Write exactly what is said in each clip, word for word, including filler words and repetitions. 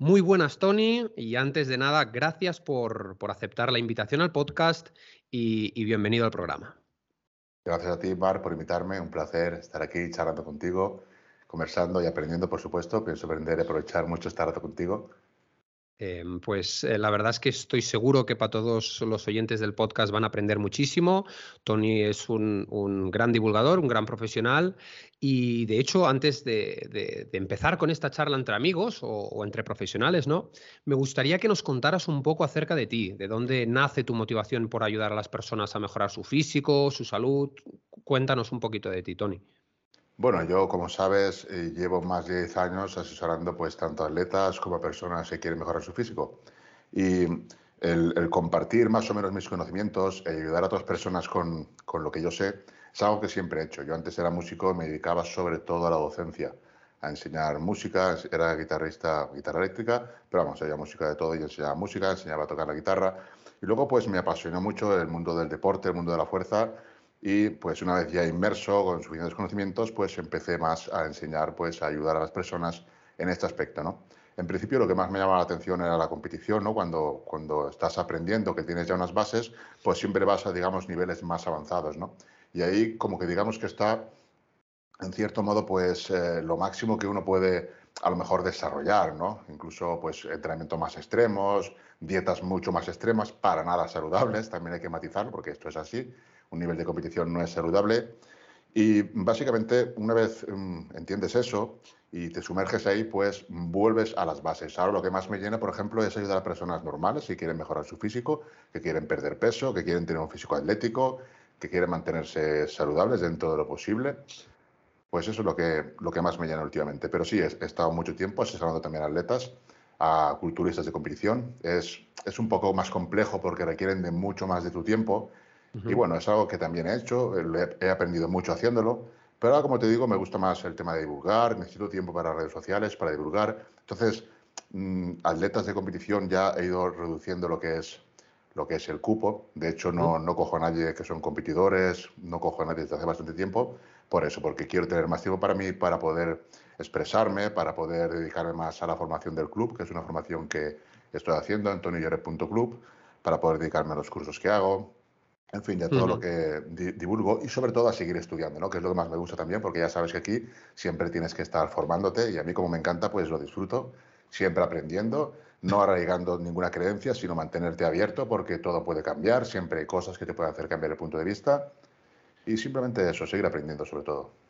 Muy buenas, Tony, y antes de nada, gracias por, por aceptar la invitación al podcast y, y bienvenido al programa. Gracias a ti, Mar, por invitarme. Un placer estar aquí charlando contigo, conversando y aprendiendo, por supuesto. Pienso aprender y aprovechar mucho este rato contigo. Eh, pues eh, la verdad es que estoy seguro que para todos los oyentes del podcast van a aprender muchísimo. Tony es un, un gran divulgador, un gran profesional y de hecho antes de, de, de empezar con esta charla entre amigos o, o entre profesionales, ¿no? Me gustaría que nos contaras un poco acerca de ti, de dónde nace tu motivación por ayudar a las personas a mejorar su físico, su salud. Cuéntanos un poquito de ti, Tony. Bueno, yo, como sabes, eh, llevo más de diez años asesorando pues tanto a atletas como a personas que quieren mejorar su físico. Y el, el compartir más o menos mis conocimientos y ayudar a otras personas con, con lo que yo sé es algo que siempre he hecho. Yo antes era músico y me dedicaba sobre todo a la docencia, a enseñar música. Era guitarrista, guitarra eléctrica, pero vamos, había música de todo y enseñaba música, enseñaba a tocar la guitarra. Y luego pues me apasionó mucho el mundo del deporte, el mundo de la fuerza. Y pues una vez ya inmerso con suficientes conocimientos, pues empecé más a enseñar, pues a ayudar a las personas en este aspecto, ¿no? En principio lo que más me llamaba la atención era la competición, ¿no? Cuando, cuando estás aprendiendo, que tienes ya unas bases, pues siempre vas a, digamos, niveles más avanzados, ¿no? Y ahí como que digamos que está, en cierto modo, pues eh, lo máximo que uno puede a lo mejor desarrollar, ¿no? Incluso pues entrenamientos más extremos, dietas mucho más extremas, para nada saludables, también hay que matizarlo porque esto es así. Un nivel de competición no es saludable y básicamente una vez mm, entiendes eso y te sumerges ahí, pues vuelves a las bases. Ahora lo que más me llena, por ejemplo, es ayudar a personas normales que quieren mejorar su físico, que quieren perder peso, que quieren tener un físico atlético, que quieren mantenerse saludables dentro de lo posible. Pues eso es lo que, lo que más me llena últimamente. Pero sí, he, he estado mucho tiempo asesorando también a atletas, a culturistas de competición. Es, es un poco más complejo porque requieren de mucho más de tu tiempo. Y bueno, es algo que también he hecho, he aprendido mucho haciéndolo, pero ahora, como te digo, me gusta más el tema de divulgar, necesito tiempo para redes sociales, para divulgar. Entonces, mmm, atletas de competición ya he ido reduciendo lo que es, lo que es el cupo. De hecho, no, no cojo a nadie que son competidores, no cojo a nadie desde hace bastante tiempo, por eso, porque quiero tener más tiempo para mí, para poder expresarme, para poder dedicarme más a la formación del club, que es una formación que estoy haciendo, antonio yere punto club, para poder dedicarme a los cursos que hago. En fin, ya todo uh-huh. lo que di- divulgo y sobre todo a seguir estudiando, ¿no? Que es lo que más me gusta también, porque ya sabes que aquí siempre tienes que estar formándote y a mí, como me encanta, pues lo disfruto, siempre aprendiendo, no arraigando ninguna creencia, sino mantenerte abierto porque todo puede cambiar, siempre hay cosas que te pueden hacer cambiar el punto de vista y simplemente eso, seguir aprendiendo sobre todo.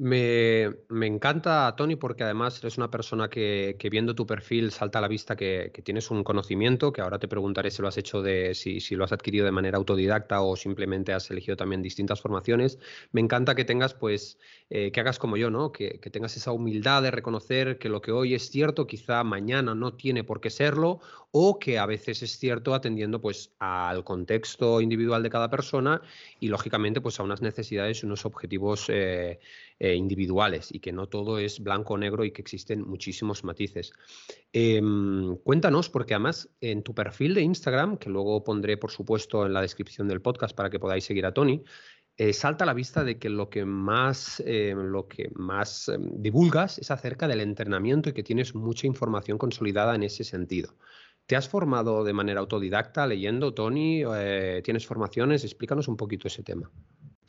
Me, me encanta, Tony, porque además eres una persona que, que viendo tu perfil salta a la vista que, que tienes un conocimiento, que ahora te preguntaré si lo has hecho de, si, si lo has adquirido de manera autodidacta o simplemente has elegido también distintas formaciones. Me encanta que tengas, pues, eh, que hagas como yo, ¿no? Que, que tengas esa humildad de reconocer que lo que hoy es cierto, quizá mañana no tiene por qué serlo, o que a veces es cierto atendiendo, pues, al contexto individual de cada persona y, lógicamente, pues, a unas necesidades y unos objetivos eh, eh, individuales y que no todo es blanco o negro y que existen muchísimos matices. Eh, cuéntanos, porque además en tu perfil de Instagram, que luego pondré por supuesto en la descripción del podcast para que podáis seguir a Tony, eh, salta a la vista de que lo que más, eh, lo que más eh, divulgas es acerca del entrenamiento y que tienes mucha información consolidada en ese sentido. ¿Te has formado de manera autodidacta leyendo, Tony? Eh, ¿Tienes formaciones? Explícanos un poquito ese tema.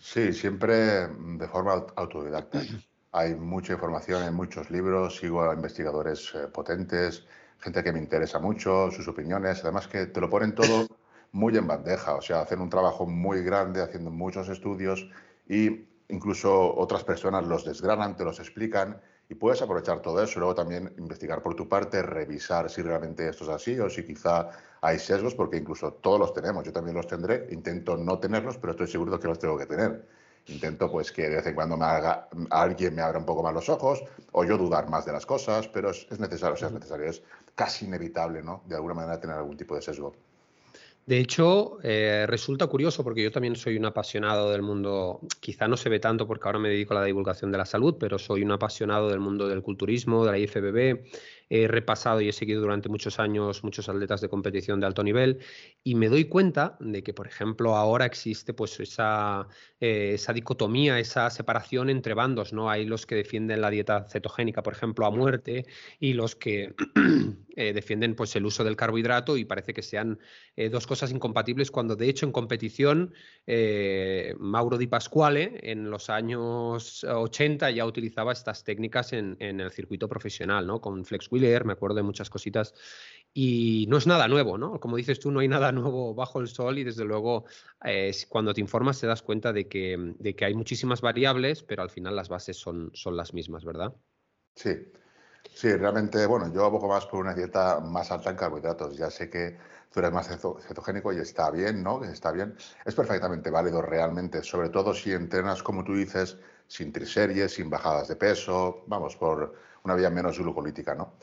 Sí, siempre de forma autodidacta. Hay mucha información, hay muchos libros, sigo a investigadores eh, potentes, gente que me interesa mucho, sus opiniones, además que te lo ponen todo muy en bandeja, o sea, hacen un trabajo muy grande, haciendo muchos estudios y incluso otras personas los desgranan, te los explican y puedes aprovechar todo eso, luego también investigar por tu parte, revisar si realmente esto es así o si quizá hay sesgos, porque incluso todos los tenemos, yo también los tendré, intento no tenerlos, pero estoy seguro de que los tengo que tener. Intento pues que de vez en cuando me haga, alguien me abra un poco más los ojos, o yo dudar más de las cosas, pero es, es necesario, o sea, es necesario, es casi inevitable, ¿no? De alguna manera tener algún tipo de sesgo. De hecho, eh, resulta curioso porque yo también soy un apasionado del mundo, quizá no se ve tanto porque ahora me dedico a la divulgación de la salud, pero soy un apasionado del mundo del culturismo, de la I F B B, he repasado y he seguido durante muchos años muchos atletas de competición de alto nivel y me doy cuenta de que, por ejemplo, ahora existe pues esa, eh, esa dicotomía, esa separación entre bandos, ¿no? Hay los que defienden la dieta cetogénica, por ejemplo, a muerte, y los que eh, defienden pues el uso del carbohidrato, y parece que sean eh, dos cosas incompatibles cuando, de hecho, en competición eh, Mauro Di Pasquale en los años ochenta ya utilizaba estas técnicas en, en el circuito profesional, ¿no? Con Flex Wheeler, me acuerdo de muchas cositas, y no es nada nuevo, ¿no? Como dices tú, no hay nada nuevo bajo el sol, y desde luego eh, cuando te informas te das cuenta de que, de que hay muchísimas variables, pero al final las bases son, son las mismas, ¿verdad? Sí, sí, realmente, bueno, yo abogo más por una dieta más alta en carbohidratos. Ya sé que tú eres más cetogénico y está bien, ¿no? Está bien, es perfectamente válido realmente, sobre todo si entrenas, como tú dices, sin triseries, sin bajadas de peso, vamos, por una vía menos glucolítica, ¿no?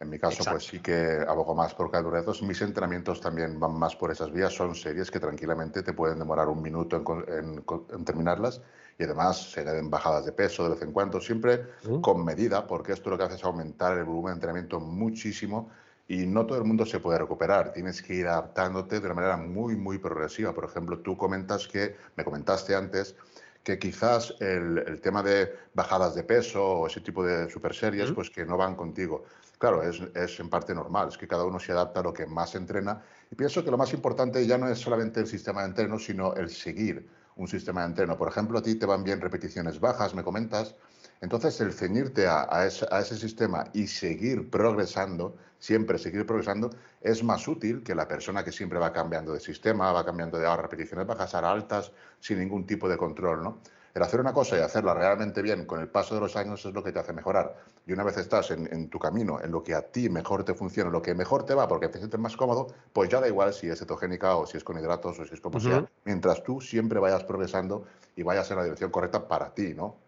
En mi caso, exacto, pues sí que abogo más por carbohidratos. Mis entrenamientos también van más por esas vías. Son series que tranquilamente te pueden demorar un minuto en, en, en terminarlas, y además se añaden bajadas de peso de vez en cuando, siempre ¿sí? con medida, porque esto lo que hace es aumentar el volumen de entrenamiento muchísimo y no todo el mundo se puede recuperar. Tienes que ir adaptándote de una manera muy, muy progresiva. Por ejemplo, tú comentas que, me comentaste antes, que quizás el, el tema de bajadas de peso o ese tipo de superseries, pues que no van contigo. Claro, es, es en parte normal, es que cada uno se adapta a lo que más entrena. Y pienso que lo más importante ya no es solamente el sistema de entreno, sino el seguir un sistema de entreno. Por ejemplo, a ti te van bien repeticiones bajas, me comentas. Entonces, el ceñirte a, a, ese, a ese sistema y seguir progresando, siempre seguir progresando, es más útil que la persona que siempre va cambiando de sistema, va cambiando de ahora repeticiones bajas a altas, sin ningún tipo de control, ¿no? El hacer una cosa y hacerla realmente bien con el paso de los años es lo que te hace mejorar. Y una vez estás en, en tu camino, en lo que a ti mejor te funciona, en lo que mejor te va, porque te sientes más cómodo, pues ya da igual si es cetogénica o si es con hidratos o si es como uh-huh. sea, mientras tú siempre vayas progresando y vayas en la dirección correcta para ti, ¿no?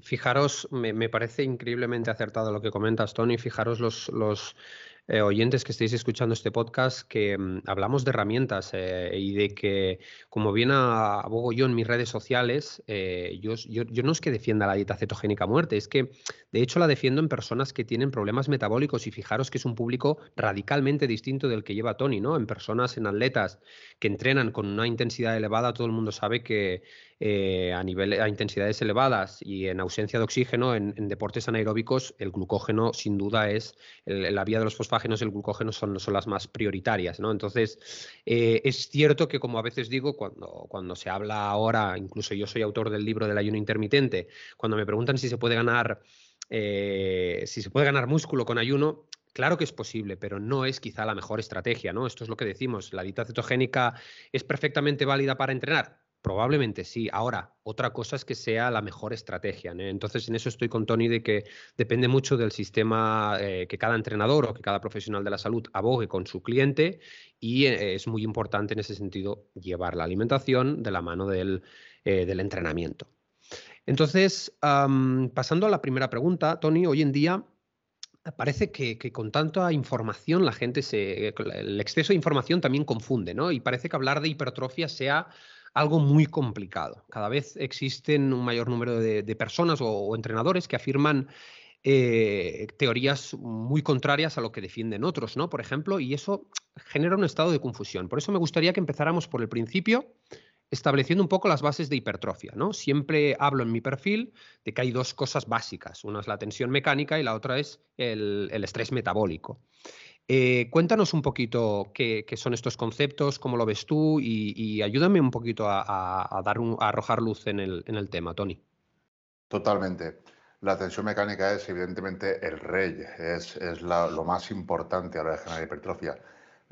Fijaros, me, me parece increíblemente acertado lo que comentas, Tony. Fijaros los, los eh, oyentes que estáis escuchando este podcast, que mmm, hablamos de herramientas eh, y de que, como bien abogo yo en mis redes sociales, eh, yo, yo, yo no es que defienda la dieta cetogénica a muerte, es que de hecho la defiendo en personas que tienen problemas metabólicos, y fijaros que es un público radicalmente distinto del que lleva Tony, ¿no? En personas, en atletas que entrenan con una intensidad elevada, todo el mundo sabe que Eh, a, nivel, a intensidades elevadas y en ausencia de oxígeno, en, en deportes anaeróbicos, el glucógeno sin duda es, el, la vía de los fosfágenos y el glucógeno son, son las más prioritarias, ¿no? Entonces, eh, es cierto que, como a veces digo, cuando, cuando se habla ahora, incluso yo soy autor del libro del ayuno intermitente, cuando me preguntan si se puede ganar, eh, si se puede ganar músculo con ayuno, claro que es posible, pero no es quizá la mejor estrategia, ¿no? Esto es lo que decimos, la dieta cetogénica es perfectamente válida para entrenar. Probablemente sí. Ahora, otra cosa es que sea la mejor estrategia, ¿no? Entonces, en eso estoy con Tony, de que depende mucho del sistema eh, que cada entrenador o que cada profesional de la salud abogue con su cliente, y eh, es muy importante en ese sentido llevar la alimentación de la mano del, eh, del entrenamiento. Entonces, um, pasando a la primera pregunta, Tony, hoy en día parece que, que con tanta información la gente se... el exceso de información también confunde, ¿no? Y parece que hablar de hipertrofia sea algo muy complicado. Cada vez existen un mayor número de, de personas o, o entrenadores que afirman eh, teorías muy contrarias a lo que defienden otros, ¿no? Por ejemplo, y eso genera un estado de confusión. Por eso me gustaría que empezáramos por el principio, estableciendo un poco las bases de hipertrofia, ¿no? Siempre hablo en mi perfil de que hay dos cosas básicas. Una es la tensión mecánica y la otra es el, el estrés metabólico. Eh, cuéntanos un poquito qué, qué son estos conceptos, cómo lo ves tú, y, y ayúdame un poquito a, a, a, dar un, a arrojar luz en el, en el tema, Tony. Totalmente. La tensión mecánica es evidentemente el rey, es, es la, lo más importante a la hora de generar hipertrofia.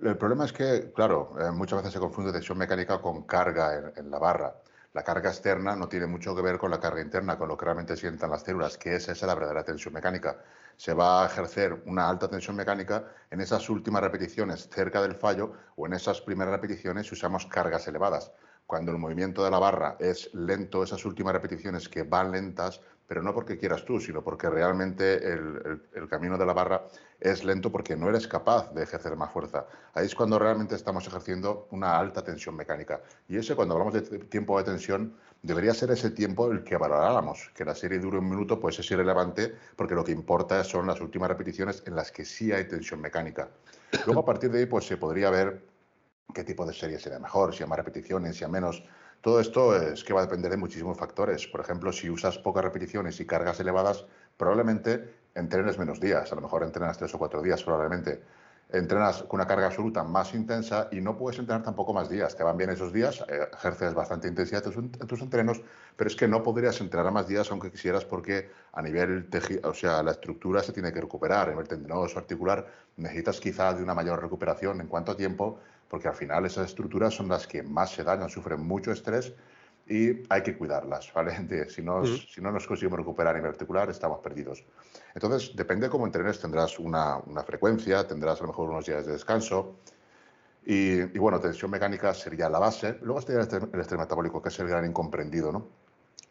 El problema es que, claro, eh, muchas veces se confunde tensión mecánica con carga en, en la barra. La carga externa no tiene mucho que ver con la carga interna, con lo que realmente sientan las células, que es esa la verdadera tensión mecánica. Se va a ejercer una alta tensión mecánica en esas últimas repeticiones cerca del fallo, o en esas primeras repeticiones si usamos cargas elevadas. cuando el movimiento de la barra es lento, esas últimas repeticiones que van lentas, pero no porque quieras tú, sino porque realmente el, el, el camino de la barra es lento porque no eres capaz de ejercer más fuerza. Ahí es cuando realmente estamos ejerciendo una alta tensión mecánica. Y ese, cuando hablamos de tiempo de tensión, debería ser ese tiempo el que valoráramos. Que la serie dure un minuto, pues es irrelevante, porque lo que importa son las últimas repeticiones en las que sí hay tensión mecánica. Luego, a partir de ahí, pues se podría ver qué tipo de serie sería mejor, si a más repeticiones, si a menos. Todo esto es que va a depender de muchísimos factores. Por ejemplo, si usas pocas repeticiones y cargas elevadas, probablemente entrenes menos días. A lo mejor entrenas tres o cuatro días, probablemente. Entrenas con una carga absoluta más intensa y no puedes entrenar tampoco más días. Te van bien esos días, ejerces bastante intensidad en tus entrenos, pero es que no podrías entrenar más días aunque quisieras porque a nivel tejido, o sea, la estructura se tiene que recuperar, a nivel tendinoso, articular, necesitas quizá de una mayor recuperación en cuanto a tiempo, porque al final esas estructuras son las que más se dañan, sufren mucho estrés y hay que cuidarlas, ¿vale? De, si, nos, uh-huh. si no nos conseguimos recuperar a nivel articular, estamos perdidos. Entonces, depende de cómo entrenes, tendrás una, una frecuencia, tendrás a lo mejor unos días de descanso y, y bueno, tensión mecánica sería la base. Luego estaría el, el estrés metabólico, que es el gran incomprendido, ¿no?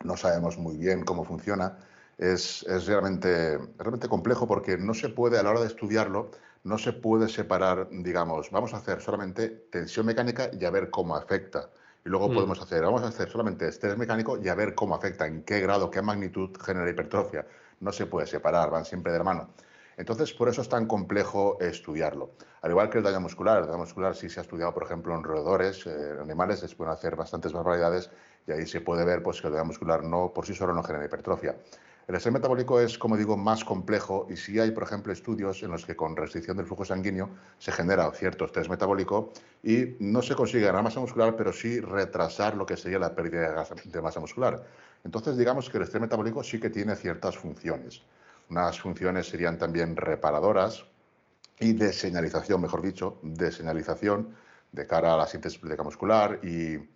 No sabemos muy bien cómo funciona. Es, es realmente, realmente complejo porque no se puede, a la hora de estudiarlo, no se puede separar, digamos, vamos a hacer solamente tensión mecánica y a ver cómo afecta. Y luego mm. podemos hacer, vamos a hacer solamente estrés mecánico y a ver cómo afecta, en qué grado, qué magnitud genera hipertrofia. No se puede separar, van siempre de la mano. Entonces, por eso es tan complejo estudiarlo. Al igual que el daño muscular, el daño muscular sí se ha estudiado, por ejemplo, en roedores, eh, animales, se pueden hacer bastantes más variedades y ahí se puede ver pues, que el daño muscular no, por sí solo no genera hipertrofia. El estrés metabólico es, como digo, más complejo y sí hay, por ejemplo, estudios en los que con restricción del flujo sanguíneo se genera cierto estrés metabólico y no se consigue ganar masa muscular, pero sí retrasar lo que sería la pérdida de masa muscular. Entonces, digamos que el estrés metabólico sí que tiene ciertas funciones. Unas funciones serían también reparadoras y de señalización, mejor dicho, de señalización de cara a la síntesis proteica muscular y, en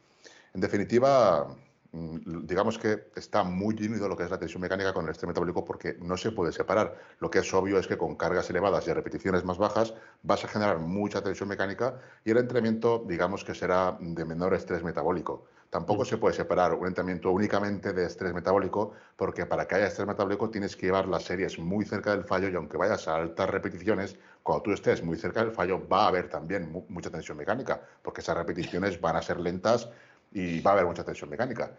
definitiva, digamos que está muy unido lo que es la tensión mecánica con el estrés metabólico porque no se puede separar. Lo que es obvio es que con cargas elevadas y repeticiones más bajas vas a generar mucha tensión mecánica y el entrenamiento, digamos que será de menor estrés metabólico. Tampoco mm. se puede separar un entrenamiento únicamente de estrés metabólico porque para que haya estrés metabólico tienes que llevar las series muy cerca del fallo y aunque vayas a altas repeticiones, cuando tú estés muy cerca del fallo va a haber también mu- mucha tensión mecánica porque esas repeticiones van a ser lentas y va a haber mucha tensión mecánica.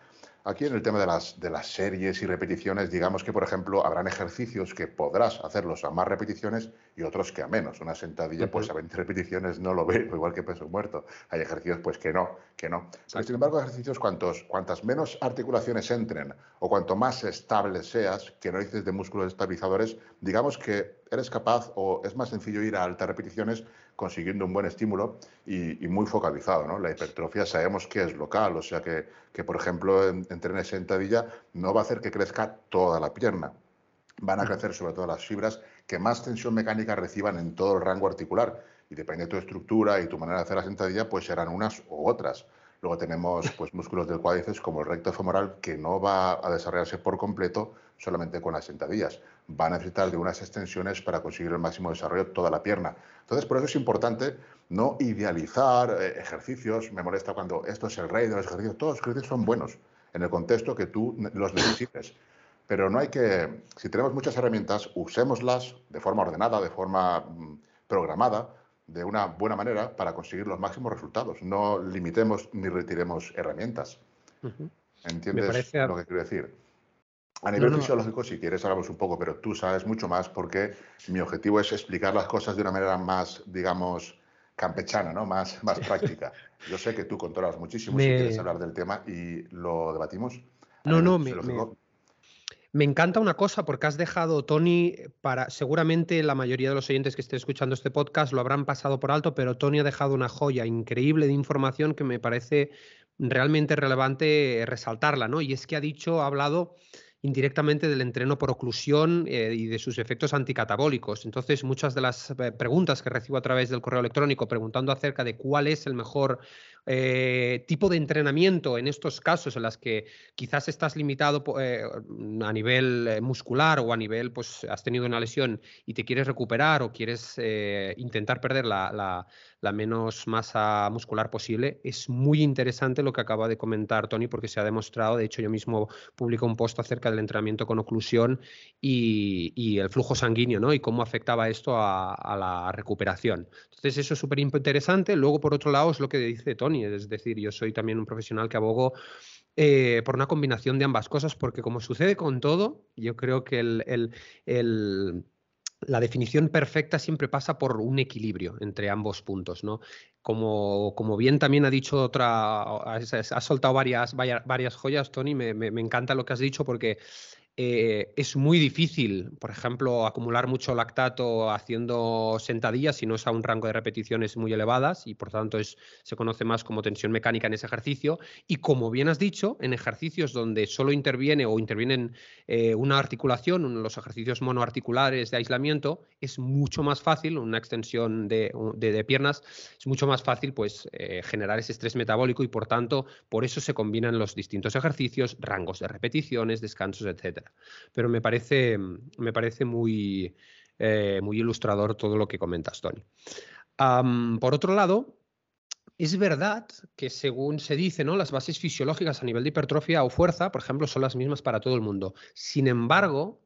Aquí en el tema de las, de las series y repeticiones, digamos que, por ejemplo, habrán ejercicios que podrás hacerlos a más repeticiones y otros que a menos. Una sentadilla, uh-huh. pues a veinte repeticiones no lo veo, igual que peso muerto. Hay ejercicios pues que no, que no. Pero, sin embargo, ejercicios cuantos, cuantas menos articulaciones entren o cuanto más estable seas, que no dices de músculos estabilizadores, digamos que eres capaz o es más sencillo ir a altas repeticiones consiguiendo un buen estímulo y, y muy focalizado, ¿no? La hipertrofia sabemos que es local, o sea que, que por ejemplo, en, entrenes sentadilla no va a hacer que crezca toda la pierna. Van a crecer sobre todo las fibras que más tensión mecánica reciban en todo el rango articular. Y depende de tu estructura y tu manera de hacer la sentadilla, pues serán unas u otras. Luego tenemos pues, músculos del cuádriceps como el recto femoral que no va a desarrollarse por completo solamente con las sentadillas. Va a necesitar de unas extensiones para conseguir el máximo desarrollo toda la pierna. Entonces, por eso es importante no idealizar eh, ejercicios. Me molesta cuando esto es el rey de los ejercicios. Todos los ejercicios son buenos en el contexto que tú los necesites. Pero no hay que... Si tenemos muchas herramientas, usémoslas de forma ordenada, de forma mm, programada, de una buena manera para conseguir los máximos resultados. No limitemos ni retiremos herramientas. Uh-huh. ¿Entiendes parece... lo que quiero decir? A nivel no, no. fisiológico, si quieres, hablamos un poco, pero tú sabes mucho más porque mi objetivo es explicar las cosas de una manera más, digamos, campechana, ¿no? Más, más práctica. Yo sé que tú controlas muchísimo me... si quieres hablar del tema y lo debatimos. A no, no, me, me, me encanta una cosa porque has dejado, Tony, para seguramente la mayoría de los oyentes que estén escuchando este podcast lo habrán pasado por alto, pero Tony ha dejado una joya increíble de información que me parece realmente relevante resaltarla, ¿no? Y es que ha dicho, ha hablado indirectamente del entreno por oclusión eh, y de sus efectos anticatabólicos. Entonces, muchas de las preguntas que recibo a través del correo electrónico preguntando acerca de cuál es el mejor eh, tipo de entrenamiento en estos casos en las que quizás estás limitado eh, a nivel muscular o a nivel, pues, has tenido una lesión y te quieres recuperar o quieres eh, intentar perder la, la, la menos masa muscular posible, es muy interesante lo que acaba de comentar Tony, porque se ha demostrado, de hecho yo mismo publico un post acerca del entrenamiento con oclusión y, y el flujo sanguíneo, ¿no? Y cómo afectaba esto a, a la recuperación. Entonces, eso es súper interesante. Luego, por otro lado, es lo que dice Tony, es decir, yo soy también un profesional que abogo eh, por una combinación de ambas cosas, porque como sucede con todo, yo creo que el, el, el La definición perfecta siempre pasa por un equilibrio entre ambos puntos, ¿no? Como, como bien también ha dicho otra, has soltado varias, varias joyas, Tony, me, me, me encanta lo que has dicho, porque eh, es muy difícil, por ejemplo, acumular mucho lactato haciendo sentadillas si no es a un rango de repeticiones muy elevadas y, por tanto, es, se conoce más como tensión mecánica en ese ejercicio. Y, como bien has dicho, en ejercicios donde solo interviene o intervienen eh, una articulación, uno de los ejercicios monoarticulares de aislamiento, es mucho más fácil, una extensión de, de, de piernas, es mucho más fácil, pues, eh, generar ese estrés metabólico y, por tanto, por eso se combinan los distintos ejercicios, rangos de repeticiones, descansos, etcétera. Pero me parece, me parece muy, eh, muy ilustrador todo lo que comentas, Tony. Um, por otro lado, es verdad que, según se dice, ¿no?, las bases fisiológicas a nivel de hipertrofia o fuerza, por ejemplo, son las mismas para todo el mundo. Sin embargo...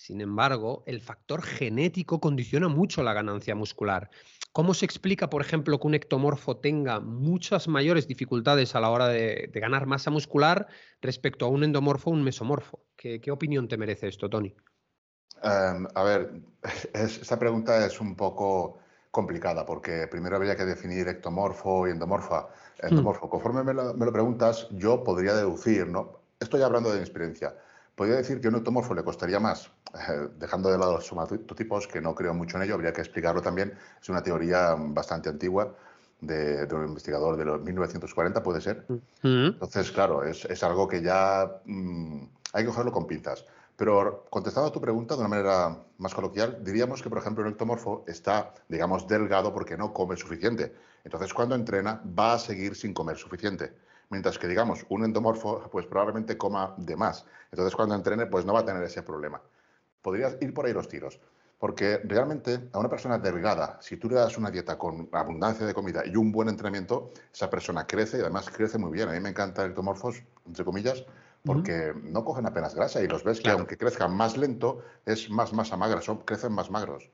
Sin embargo, el factor genético condiciona mucho la ganancia muscular. ¿Cómo se explica, por ejemplo, que un ectomorfo tenga muchas mayores dificultades a la hora de, de ganar masa muscular respecto a un endomorfo o un mesomorfo? ¿Qué, qué opinión te merece esto, Tony? Um, a ver, es, esta pregunta es un poco complicada, porque primero habría que definir ectomorfo y endomorfa. endomorfo. Hmm. Conforme me lo, me lo preguntas, yo podría deducir, ¿no? Estoy hablando de mi experiencia. Podría decir que a un ectomorfo le costaría más, eh, dejando de lado los somatotipos, que no creo mucho en ello, habría que explicarlo también. Es una teoría bastante antigua de, de un investigador de los mil novecientos cuarenta, puede ser. Mm-hmm. Entonces, claro, es, es algo que ya mmm, hay que cogerlo con pinzas. Pero, contestando a tu pregunta de una manera más coloquial, diríamos que, por ejemplo, un ectomorfo está, digamos, delgado porque no come suficiente. Entonces, cuando entrena, va a seguir sin comer suficiente. Mientras que, digamos, un endomorfo, pues probablemente coma de más. Entonces, cuando entrene, pues no va a tener ese problema. Podrías ir por ahí los tiros. Porque realmente a una persona delgada, si tú le das una dieta con abundancia de comida y un buen entrenamiento, esa persona crece y además crece muy bien. A mí me encantan ectomorfos, entre comillas, porque uh-huh. no cogen apenas grasa y los ves claro. que aunque crezcan más lento, es más masa magra, son, crecen más magros.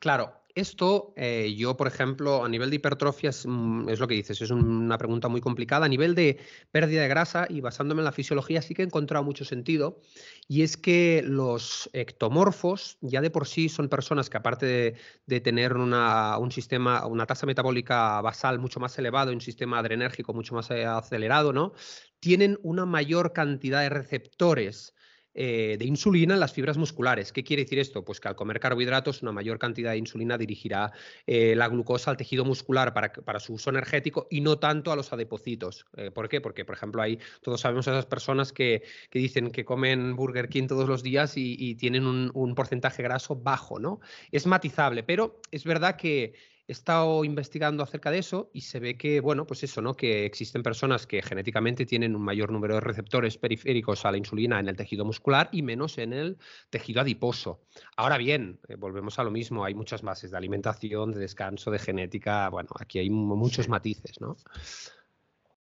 Claro. Esto, eh, yo, por ejemplo, a nivel de hipertrofia, es, es lo que dices, es un, una pregunta muy complicada. A nivel de pérdida de grasa y basándome en la fisiología, sí que he encontrado mucho sentido. Y es que los ectomorfos ya de por sí son personas que, aparte de, de tener una, un sistema, una tasa metabólica basal mucho más elevado, un sistema adrenérgico mucho más acelerado, ¿no?, tienen una mayor cantidad de receptores Eh, de insulina en las fibras musculares. ¿Qué quiere decir esto? Pues que al comer carbohidratos, una mayor cantidad de insulina dirigirá eh, la glucosa al tejido muscular para, para su uso energético y no tanto a los adipocitos. Eh, ¿Por qué? Porque, por ejemplo, ahí todos sabemos a esas personas que, que dicen que comen Burger King todos los días y, y tienen un, un porcentaje graso bajo, ¿no? Es matizable, pero es verdad que he estado investigando acerca de eso y se ve que, bueno, pues eso, ¿no?, que existen personas que genéticamente tienen un mayor número de receptores periféricos a la insulina en el tejido muscular y menos en el tejido adiposo. Ahora bien, eh, volvemos a lo mismo, hay muchas bases de alimentación, de descanso, de genética, bueno, aquí hay muchos matices, ¿no?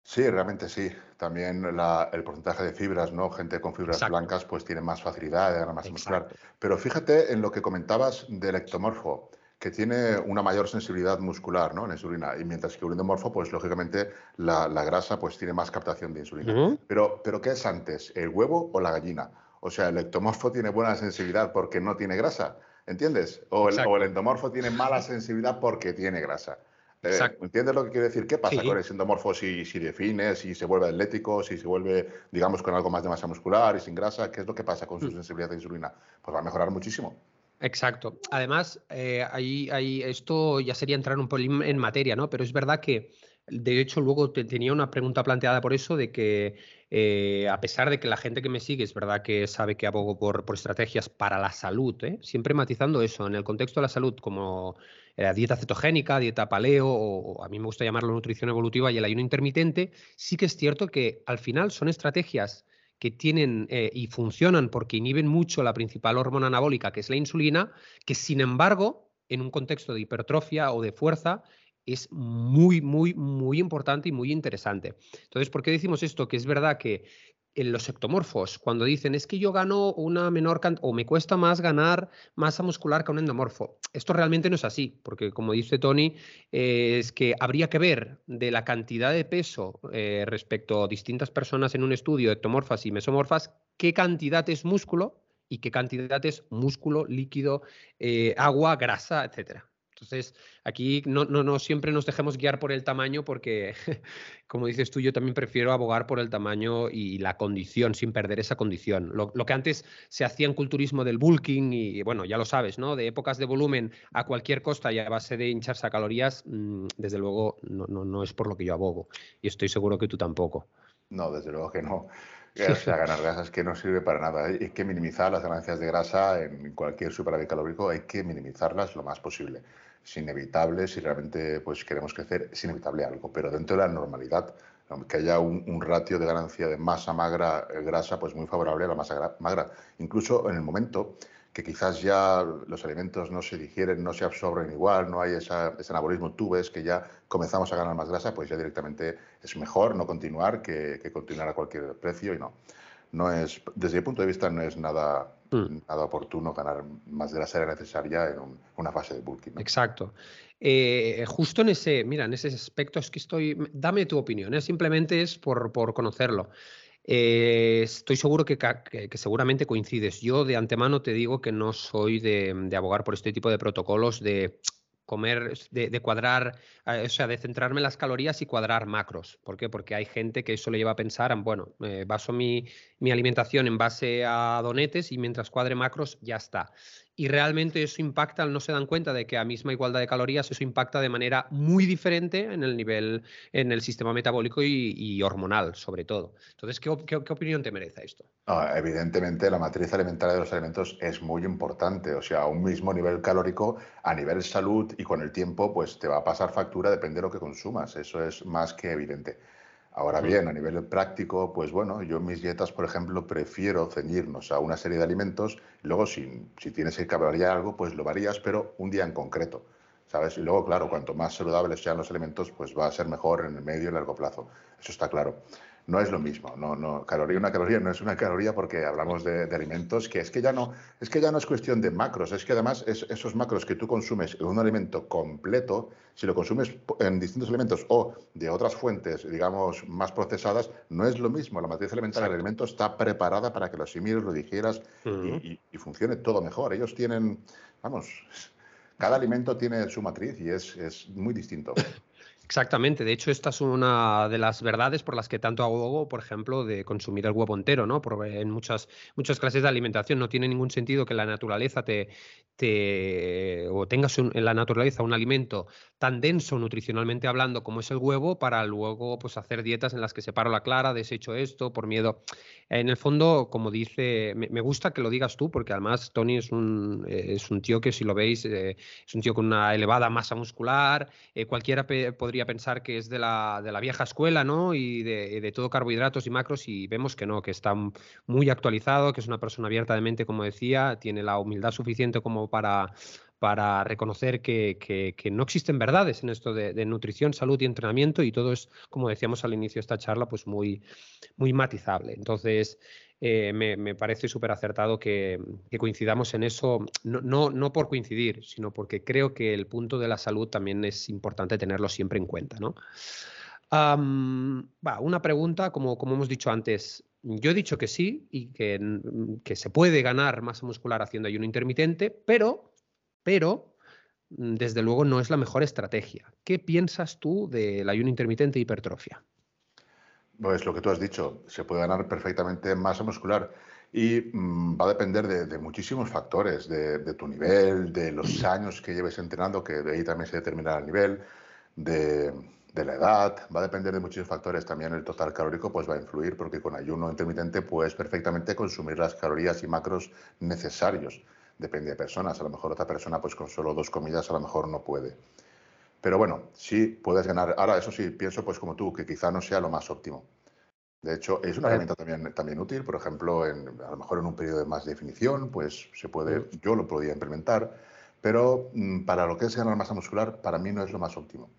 Sí, realmente sí. También la, el porcentaje de fibras, ¿no? Gente con fibras Exacto. blancas pues tiene más facilidad de ganar masa muscular. Pero fíjate en lo que comentabas del ectomorfo, que tiene una mayor sensibilidad muscular, ¿no?, en insulina, y mientras que un endomorfo, pues lógicamente la, la grasa pues tiene más captación de insulina. Uh-huh. Pero, pero ¿qué es antes, el huevo o la gallina? O sea, el ectomorfo tiene buena sensibilidad porque no tiene grasa, ¿entiendes? O el, o el endomorfo tiene mala sensibilidad porque tiene grasa. Eh, ¿Entiendes lo que quiero decir? ¿Qué pasa sí. con el endomorfo si, si define, si se vuelve atlético, si se vuelve, digamos, con algo más de masa muscular y sin grasa? ¿Qué es lo que pasa con su uh-huh. sensibilidad de insulina? Pues va a mejorar muchísimo. Exacto. Además, eh, ahí, ahí esto ya sería entrar un poco en materia, ¿no? Pero es verdad que De hecho, luego te, tenía una pregunta planteada por eso, de que eh, a pesar de que la gente que me sigue es verdad que sabe que abogo por, por estrategias para la salud, ¿eh? Siempre matizando eso, en el contexto de la salud, como la dieta cetogénica, dieta paleo, o, o a mí me gusta llamarlo nutrición evolutiva y el ayuno intermitente, sí que es cierto que al final son estrategias que tienen eh, y funcionan porque inhiben mucho la principal hormona anabólica, que es la insulina, que sin embargo, en un contexto de hipertrofia o de fuerza, es muy, muy, muy importante y muy interesante. Entonces, ¿por qué decimos esto? Que es verdad que en los ectomorfos, cuando dicen es que yo gano una menor cantidad o me cuesta más ganar masa muscular que un endomorfo, esto realmente no es así, porque como dice Tony, eh, es que habría que ver de la cantidad de peso eh, respecto a distintas personas en un estudio, ectomorfas y mesomorfas, qué cantidad es músculo y qué cantidad es músculo, líquido, eh, agua, grasa, etcétera. Entonces, aquí no, no, no siempre nos dejemos guiar por el tamaño porque, como dices tú, yo también prefiero abogar por el tamaño y la condición, sin perder esa condición. Lo, lo que antes se hacía en culturismo del bulking y, bueno, ya lo sabes, ¿no? De épocas de volumen a cualquier costa y a base de hincharse a calorías, mmm, desde luego no, no, no es por lo que yo abogo. Y estoy seguro que tú tampoco. No, desde luego que no. O sea, ganar grasa es que no sirve para nada. Hay que minimizar las ganancias de grasa en cualquier superávit calórico, hay que minimizarlas lo más posible. Es inevitable, si realmente pues, queremos crecer, es inevitable algo, pero dentro de la normalidad, que haya un, un ratio de ganancia de masa magra, grasa, pues muy favorable a la masa magra. Incluso en el momento que quizás ya los alimentos no se digieren, no se absorben igual, no hay esa, ese anabolismo, tú ves que ya comenzamos a ganar más grasa, pues ya directamente es mejor no continuar que, que continuar a cualquier precio y no. No es, desde mi punto de vista no es nada, mm. nada oportuno ganar más grasa de la necesaria en un, una fase de bulking, ¿no? Exacto. Eh, justo en ese, mira, en ese aspecto es que estoy... Dame tu opinión, ¿eh? Simplemente es por, por conocerlo. Eh, estoy seguro que, que, que seguramente coincides. Yo de antemano te digo que no soy de, de abogar por este tipo de protocolos de comer, de, de cuadrar, eh, o sea, de centrarme en las calorías y cuadrar macros. ¿Por qué? Porque hay gente que eso le lleva a pensar, bueno, eh, baso mi, mi alimentación en base a donetes y mientras cuadre macros ya está. Y realmente eso impacta, no se dan cuenta de que a misma igualdad de calorías eso impacta de manera muy diferente en el nivel, en el sistema metabólico y, y hormonal, sobre todo. Entonces, ¿qué, qué, qué opinión te merece esto? Ah, evidentemente, la matriz alimentaria de los alimentos es muy importante. O sea, a un mismo nivel calórico, a nivel salud y con el tiempo, pues te va a pasar factura, depende de lo que consumas. Eso es más que evidente. Ahora bien, a nivel práctico, pues bueno, yo en mis dietas, por ejemplo, prefiero ceñirnos a una serie de alimentos. Luego, si, si tienes que variar algo, pues lo varías, pero un día en concreto, ¿sabes? Y luego, claro, cuanto más saludables sean los alimentos, pues va a ser mejor en el medio y largo plazo. Eso está claro. No es lo mismo, no, no, caloría, una caloría no es una caloría porque hablamos de, de alimentos que es que ya no, es que ya no es cuestión de macros, es que además es, esos macros que tú consumes en un alimento completo, si lo consumes en distintos alimentos o de otras fuentes, digamos, más procesadas, no es lo mismo. La matriz alimentaria del alimento está preparada para que lo asimiles, lo digieras uh-huh. y, y, y funcione todo mejor. Ellos tienen, vamos, cada alimento tiene su matriz y es, es muy distinto. Exactamente. De hecho, esta es una de las verdades por las que tanto abogo, por ejemplo, de consumir el huevo entero, ¿no? Porque en muchas, muchas clases de alimentación no tiene ningún sentido que la naturaleza te, te o tengas un, en la naturaleza un alimento tan denso nutricionalmente hablando como es el huevo para luego pues hacer dietas en las que separo la clara, desecho esto por miedo. En el fondo, como dice, me, me gusta que lo digas tú porque además Tony es un, eh, es un tío que si lo veis eh, es un tío con una elevada masa muscular, eh, cualquiera podría Podría pensar que es de la, de la vieja escuela, ¿no? Y de, de todo carbohidratos y macros, y vemos que no, que está muy actualizado, que es una persona abierta de mente, como decía, tiene la humildad suficiente como para, para reconocer que, que, que no existen verdades en esto de, de nutrición, salud y entrenamiento, y todo es, como decíamos al inicio de esta charla, pues muy, muy matizable. Entonces, eh, me, me parece súper acertado que, que coincidamos en eso, no, no, no por coincidir, sino porque creo que el punto de la salud también es importante tenerlo siempre en cuenta, ¿no? Um, va, una pregunta, como, como hemos dicho antes, yo he dicho que sí y que, que se puede ganar masa muscular haciendo ayuno intermitente, pero, pero desde luego no es la mejor estrategia. ¿Qué piensas tú del ayuno intermitente e hipertrofia? Pues lo que tú has dicho, se puede ganar perfectamente masa muscular y mmm, va a depender de, de muchísimos factores, de, de tu nivel, de los años que lleves entrenando, que de ahí también se determina el nivel, de, de la edad, va a depender de muchos factores. También el total calórico pues va a influir, porque con ayuno intermitente puedes perfectamente consumir las calorías y macros necesarios. Depende de personas, a lo mejor otra persona pues con solo dos comidas a lo mejor no puede. Pero bueno, sí puedes ganar. Ahora, eso sí, pienso pues como tú, que quizá no sea lo más óptimo. De hecho, es una herramienta también, también útil. Por ejemplo, en, a lo mejor en un periodo de más definición, pues se puede, yo lo podría implementar, pero mmm, para lo que es ganar masa muscular, para mí no es lo más óptimo.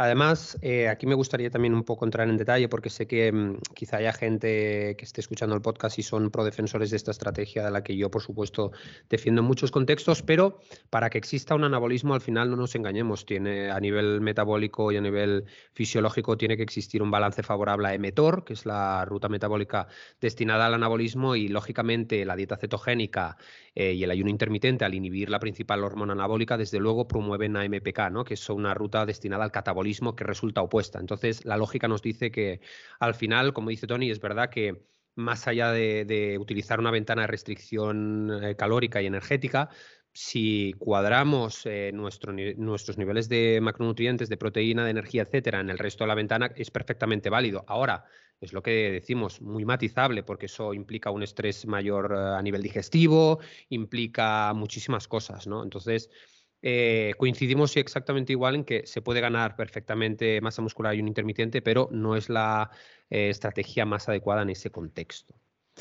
Además, eh, aquí me gustaría también un poco entrar en detalle, porque sé que mm, quizá haya gente que esté escuchando el podcast y son prodefensores de esta estrategia, de la que yo, por supuesto, defiendo en muchos contextos, pero para que exista un anabolismo, al final no nos engañemos, tiene, a nivel metabólico y a nivel fisiológico tiene que existir un balance favorable a emetor, que es la ruta metabólica destinada al anabolismo, y lógicamente la dieta cetogénica eh, y el ayuno intermitente, al inhibir la principal hormona anabólica, desde luego promueven a M P K, ¿no? Que es una ruta destinada al catabolismo, que resulta opuesta. Entonces, la lógica nos dice que al final, como dice Tony, es verdad que más allá de, de utilizar una ventana de restricción eh, calórica y energética, si cuadramos eh, nuestro, nuestros niveles de macronutrientes, de proteína, de energía, etcétera, en el resto de la ventana, es perfectamente válido. Ahora, es lo que decimos, muy matizable, porque eso implica un estrés mayor eh, a nivel digestivo, implica muchísimas cosas, ¿no? Entonces, Eh, coincidimos exactamente igual en que se puede ganar perfectamente masa muscular y un intermitente, pero no es la eh, estrategia más adecuada en ese contexto.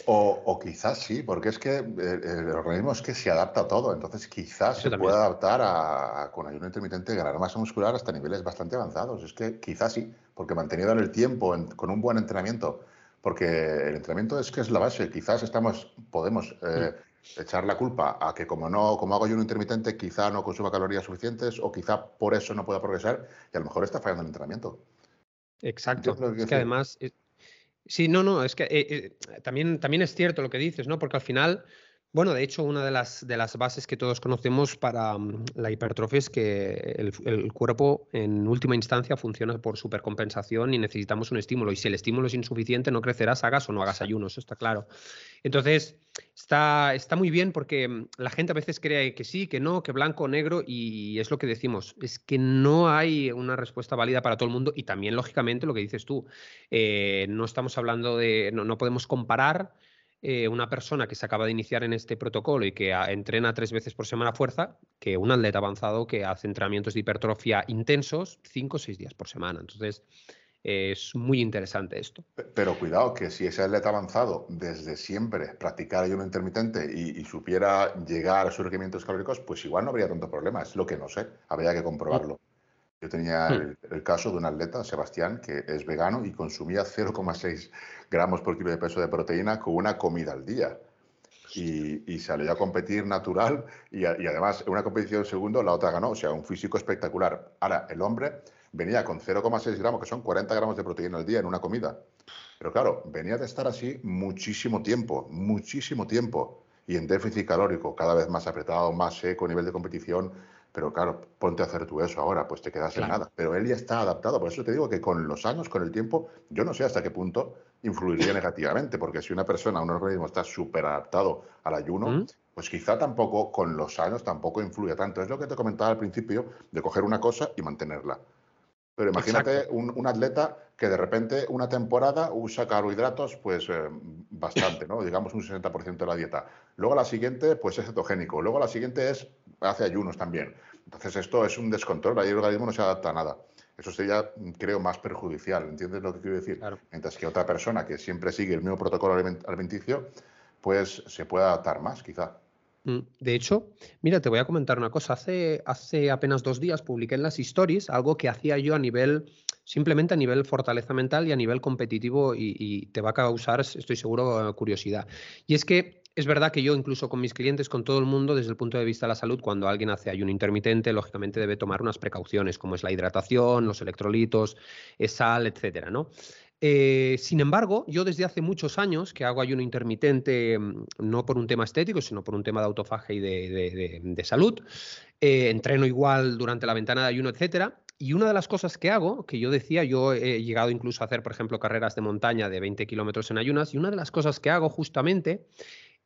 O, o quizás sí, porque es que el, el organismo es que se adapta a todo, entonces quizás se puede adaptar a, a con ayuno intermitente ganar masa muscular hasta niveles bastante avanzados. Es que quizás sí, porque mantenido en el tiempo, en, con un buen entrenamiento, porque el entrenamiento es que es la base. Quizás estamos, podemos... Eh, mm. echar la culpa a que como no como hago ayuno intermitente quizá no consuma calorías suficientes, o quizá por eso no pueda progresar, y a lo mejor está fallando el entrenamiento. Exacto. Que es decir? que además... Es... Sí, no, no, es que eh, eh, también, también es cierto lo que dices, ¿no? Porque al final, bueno, de hecho, una de las, de las bases que todos conocemos para um, la hipertrofia es que el, el cuerpo en última instancia funciona por supercompensación y necesitamos un estímulo. Y si el estímulo es insuficiente, no crecerás, hagas o no hagas ayuno, eso está claro. Entonces... Está, está muy bien, porque la gente a veces cree que sí, que no, que blanco o negro, y es lo que decimos, es que no hay una respuesta válida para todo el mundo. Y también, lógicamente, lo que dices tú, eh, no estamos hablando de, no, no podemos comparar eh, una persona que se acaba de iniciar en este protocolo y que a, entrena tres veces por semana fuerza, que un atleta avanzado que hace entrenamientos de hipertrofia intensos cinco o seis días por semana. Entonces... Es muy interesante esto. Pero cuidado, que si ese atleta avanzado desde siempre practicara ayuno intermitente y, y supiera llegar a sus requerimientos calóricos, pues igual no habría tantos problemas. Es lo que no sé, habría que comprobarlo. Yo tenía el, el caso de un atleta, Sebastián, que es vegano y consumía cero coma seis gramos por kilo de peso de proteína con una comida al día. Y, y salió a competir natural y, a, y además en una competición segundo, la otra ganó. O sea, un físico espectacular. Ahora, el hombre... venía con cero coma seis gramos, que son cuarenta gramos de proteína al día en una comida. Pero claro, venía de estar así muchísimo tiempo, muchísimo tiempo. Y en déficit calórico, cada vez más apretado, más seco, nivel de competición. Pero claro, ponte a hacer tú eso ahora, pues te quedas claro. En nada. Pero él ya está adaptado. Por eso te digo que con los años, con el tiempo, yo no sé hasta qué punto influiría negativamente. Porque si una persona, un organismo está súper adaptado al ayuno... ¿Mm? Pues quizá tampoco, con los años, tampoco influye tanto. Es lo que te comentaba al principio, de coger una cosa y mantenerla. Pero imagínate un, un atleta que de repente una temporada usa carbohidratos pues eh, bastante, ¿no? Digamos un sesenta por ciento de la dieta. Luego la siguiente pues es cetogénico. Luego la siguiente es hace ayunos también. Entonces esto es un descontrol. Ahí el organismo no se adapta a nada. Eso sería, creo, más perjudicial. ¿Entiendes lo que quiero decir? Claro. Mientras que otra persona que siempre sigue el mismo protocolo alimenticio pues se puede adaptar más, quizá. De hecho, mira, te voy a comentar una cosa. Hace, hace apenas dos días publiqué en las stories algo que hacía yo a nivel, simplemente a nivel fortaleza mental y a nivel competitivo, y, y te va a causar, estoy seguro, curiosidad. Y es que es verdad que yo, incluso con mis clientes, con todo el mundo, desde el punto de vista de la salud, cuando alguien hace ayuno intermitente, lógicamente debe tomar unas precauciones, como es la hidratación, los electrolitos, sal, etcétera, ¿no? Eh, sin embargo, yo desde hace muchos años que hago ayuno intermitente, no por un tema estético, sino por un tema de autofagia y de, de, de, de salud, eh, entreno igual durante la ventana de ayuno, etcétera. Y una de las cosas que hago, que yo decía, yo he llegado incluso a hacer, por ejemplo, carreras de montaña de veinte kilómetros en ayunas, y una de las cosas que hago justamente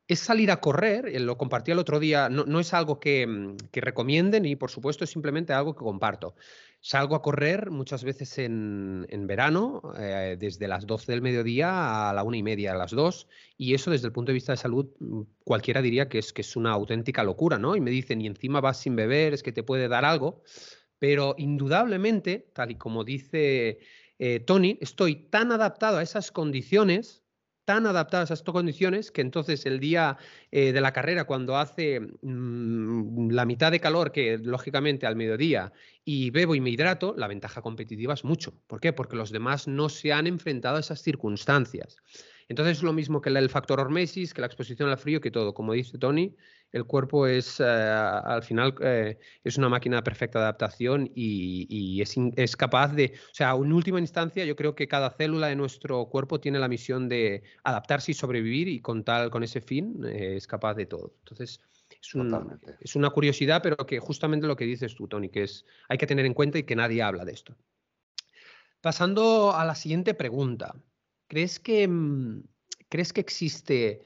es salir a correr, lo compartí el otro día, no, no es algo que, que recomienden y por supuesto es simplemente algo que comparto. Salgo a correr muchas veces en, en verano, eh, desde las doce del mediodía a la una y media, a las dos, y eso desde el punto de vista de salud cualquiera diría que es, que es una auténtica locura, ¿no? Y me dicen, y encima vas sin beber, es que te puede dar algo, pero indudablemente, tal y como dice eh, Tony, estoy tan adaptado a esas condiciones, tan adaptadas a estas condiciones, que entonces el día eh, de la carrera, cuando hace mmm, la mitad de calor que lógicamente al mediodía y bebo y me hidrato, la ventaja competitiva es mucho. ¿Por qué? Porque los demás no se han enfrentado a esas circunstancias. Entonces es lo mismo que el factor hormesis, que la exposición al frío, que todo. Como dice Tony, el cuerpo es eh, al final eh, es una máquina perfecta de adaptación y, y es, in, es capaz de... O sea, en última instancia yo creo que cada célula de nuestro cuerpo tiene la misión de adaptarse y sobrevivir y con tal, con ese fin eh, es capaz de todo. Entonces es, un, es una curiosidad, pero que justamente lo que dices tú, Tony, que es hay que tener en cuenta y que nadie habla de esto. Pasando a la siguiente pregunta. ¿Crees que, ¿Crees que existe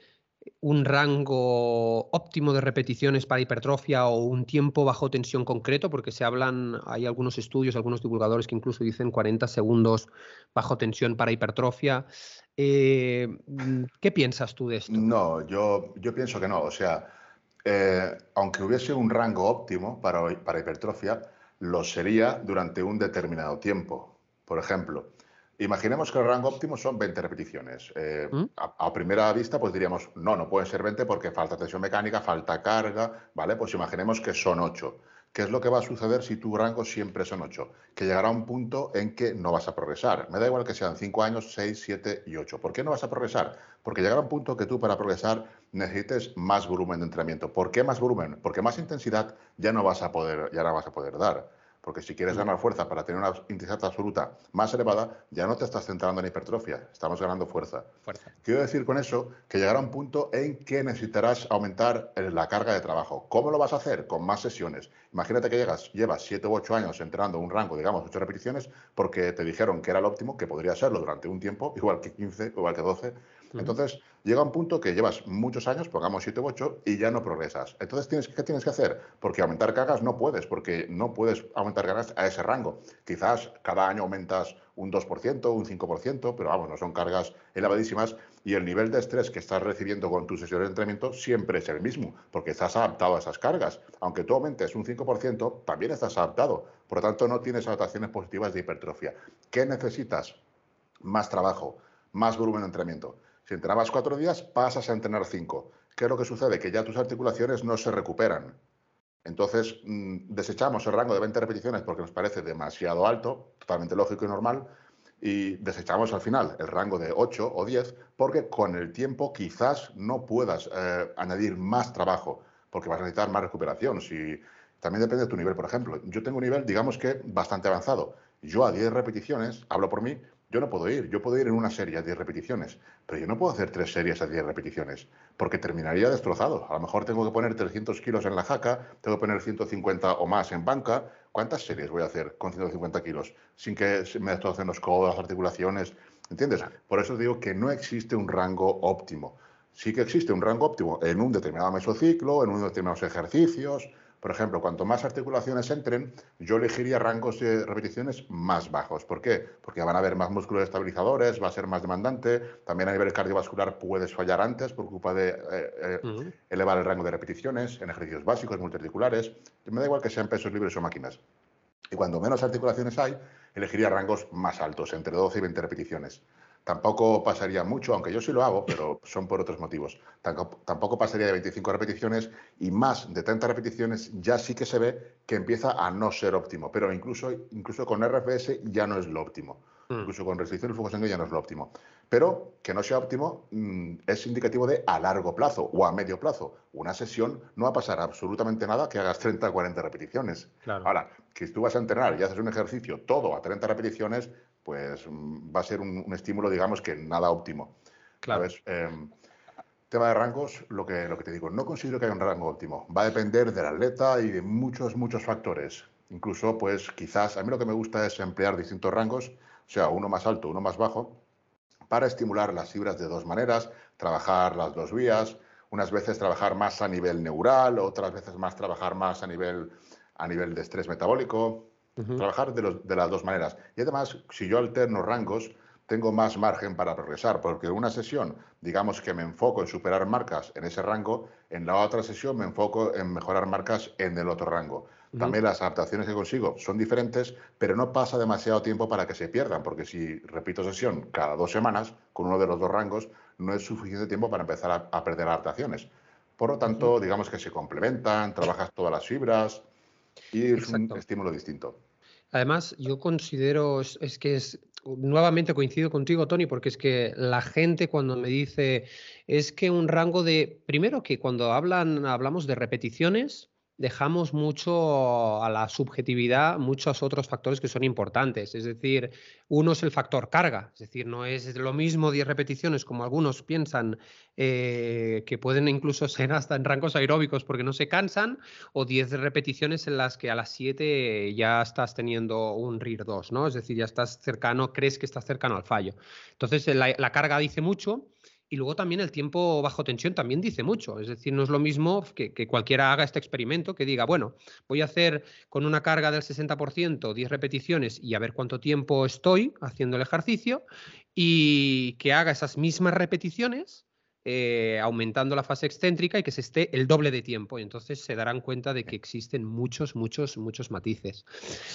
un rango óptimo de repeticiones para hipertrofia o un tiempo bajo tensión concreto? Porque se hablan, hay algunos estudios, algunos divulgadores que incluso dicen cuarenta segundos bajo tensión para hipertrofia. Eh, ¿Qué piensas tú de esto? No, yo, yo pienso que no. O sea, eh, aunque hubiese un rango óptimo para, para hipertrofia, lo sería durante un determinado tiempo. Por ejemplo, imaginemos que el rango óptimo son veinte repeticiones. Eh, ¿Mm? a, a primera vista, pues diríamos, no, no pueden ser veinte porque falta tensión mecánica, falta carga, ¿vale? Pues imaginemos que son ocho. ¿Qué es lo que va a suceder si tu rango siempre son ocho? Que llegará un punto en que no vas a progresar. Me da igual que sean cinco años, seis, siete y ocho. ¿Por qué no vas a progresar? Porque llegará un punto que tú para progresar necesites más volumen de entrenamiento. ¿Por qué más volumen? Porque más intensidad ya no vas a poder, ya no vas a poder dar. Porque si quieres ganar fuerza para tener una intensidad absoluta más elevada, ya no te estás centrando en hipertrofia, estamos ganando fuerza. fuerza. Quiero decir con eso que llegará un punto en que necesitarás aumentar la carga de trabajo. ¿Cómo lo vas a hacer? Con más sesiones. Imagínate que llegas, llevas siete u ocho años entrenando un rango, digamos, ocho repeticiones, porque te dijeron que era el óptimo, que podría serlo durante un tiempo, igual que quince, igual que doce. Uh-huh. Entonces, llega un punto que llevas muchos años, pongamos siete u ocho, y ya no progresas. Entonces, ¿tienes, ¿qué tienes que hacer? Porque aumentar cargas no puedes, porque no puedes aumentar cargas a ese rango. Quizás cada año aumentas un dos por ciento, un cinco por ciento, pero vamos, no son cargas elevadísimas y el nivel de estrés que estás recibiendo con tus sesiones de entrenamiento siempre es el mismo, porque estás adaptado a esas cargas. Aunque tú aumentes un cinco por ciento, también estás adaptado. Por lo tanto, no tienes adaptaciones positivas de hipertrofia. ¿Qué necesitas? Más trabajo, más volumen de entrenamiento. Si entrenabas cuatro días, pasas a entrenar cinco. ¿Qué es lo que sucede? Que ya tus articulaciones no se recuperan. Entonces, mmm, desechamos el rango de veinte repeticiones porque nos parece demasiado alto, totalmente lógico y normal, y desechamos al final el rango de ocho o diez porque con el tiempo quizás no puedas eh, añadir más trabajo porque vas a necesitar más recuperación. Si, también depende de tu nivel, por ejemplo. Yo tengo un nivel, digamos que bastante avanzado. Yo a diez repeticiones, hablo por mí, yo no puedo ir. Yo puedo ir en una serie a diez repeticiones, pero yo no puedo hacer tres series a diez repeticiones, porque terminaría destrozado. A lo mejor tengo que poner trescientos kilos en la jaca, tengo que poner ciento cincuenta o más en banca. ¿Cuántas series voy a hacer con ciento cincuenta kilos? Sin que me destrocen los codos, las articulaciones, ¿entiendes? Por eso digo que no existe un rango óptimo. Sí que existe un rango óptimo en un determinado mesociclo, en unos determinados ejercicios. Por ejemplo, cuanto más articulaciones entren, yo elegiría rangos de repeticiones más bajos. ¿Por qué? Porque van a haber más músculos estabilizadores, va a ser más demandante. También a nivel cardiovascular puedes fallar antes por culpa de eh, eh, uh-huh. elevar el rango de repeticiones en ejercicios básicos, multiarticulares. Me da igual que sean pesos libres o máquinas. Y cuando menos articulaciones hay, elegiría rangos más altos, entre doce y veinte repeticiones. Tampoco pasaría mucho, aunque yo sí lo hago, pero son por otros motivos. Tampoco, tampoco pasaría de veinticinco repeticiones y más de treinta repeticiones ya sí que se ve que empieza a no ser óptimo. Pero incluso, incluso con R F S ya no es lo óptimo. Mm. Incluso con restricción del flujo sanguíneo ya no es lo óptimo. Pero que no sea óptimo mmm, es indicativo de a largo plazo o a medio plazo. Una sesión no va a pasar absolutamente nada que hagas treinta o cuarenta repeticiones. Claro. Ahora, que tú vas a entrenar y haces un ejercicio todo a treinta repeticiones... pues va a ser un, un estímulo, digamos, que nada óptimo. Claro. ¿Sabes? Eh, tema de rangos, lo que, lo que te digo, no considero que haya un rango óptimo. Va a depender del atleta y de muchos, muchos factores. Incluso, pues, quizás, a mí lo que me gusta es emplear distintos rangos, o sea, uno más alto, uno más bajo, para estimular las fibras de dos maneras, trabajar las dos vías. unas veces trabajar más a nivel neural, otras veces más trabajar más a nivel, a nivel de estrés metabólico. Uh-huh. Trabajar de, los, de las dos maneras. Y además, si yo alterno rangos, tengo más margen para progresar, porque una sesión, digamos que me enfoco en superar marcas en ese rango, en la otra sesión me enfoco en mejorar marcas en el otro rango. Uh-huh. También las adaptaciones que consigo son diferentes, pero no pasa demasiado tiempo para que se pierdan, porque si repito sesión cada dos semanas con uno de los dos rangos, no es suficiente tiempo para empezar a, a perder adaptaciones. Por lo tanto, uh-huh, digamos que se complementan, trabajas todas las fibras y es Exacto. un estímulo distinto. Además, yo considero, es, es que es... Nuevamente coincido contigo, Tony, porque es que la gente cuando me dice, es que un rango de... Primero que cuando hablan hablamos de repeticiones, dejamos mucho a la subjetividad, muchos otros factores que son importantes. Es decir, uno es el factor carga, es decir, no es lo mismo diez repeticiones como algunos piensan, eh, que pueden incluso ser hasta en rangos aeróbicos porque no se cansan, o diez repeticiones en las que a las siete ya estás teniendo un R I R dos, ¿no? Es decir, ya estás cercano, crees que estás cercano al fallo. Entonces, la, la carga dice mucho. Y luego también el tiempo bajo tensión también dice mucho. Es decir, no es lo mismo que, que cualquiera haga este experimento, que diga, bueno, voy a hacer con una carga del sesenta por ciento diez repeticiones y a ver cuánto tiempo estoy haciendo el ejercicio, y que haga esas mismas repeticiones eh, aumentando la fase excéntrica y que se esté el doble de tiempo. Y entonces se darán cuenta de que existen muchos, muchos, muchos matices.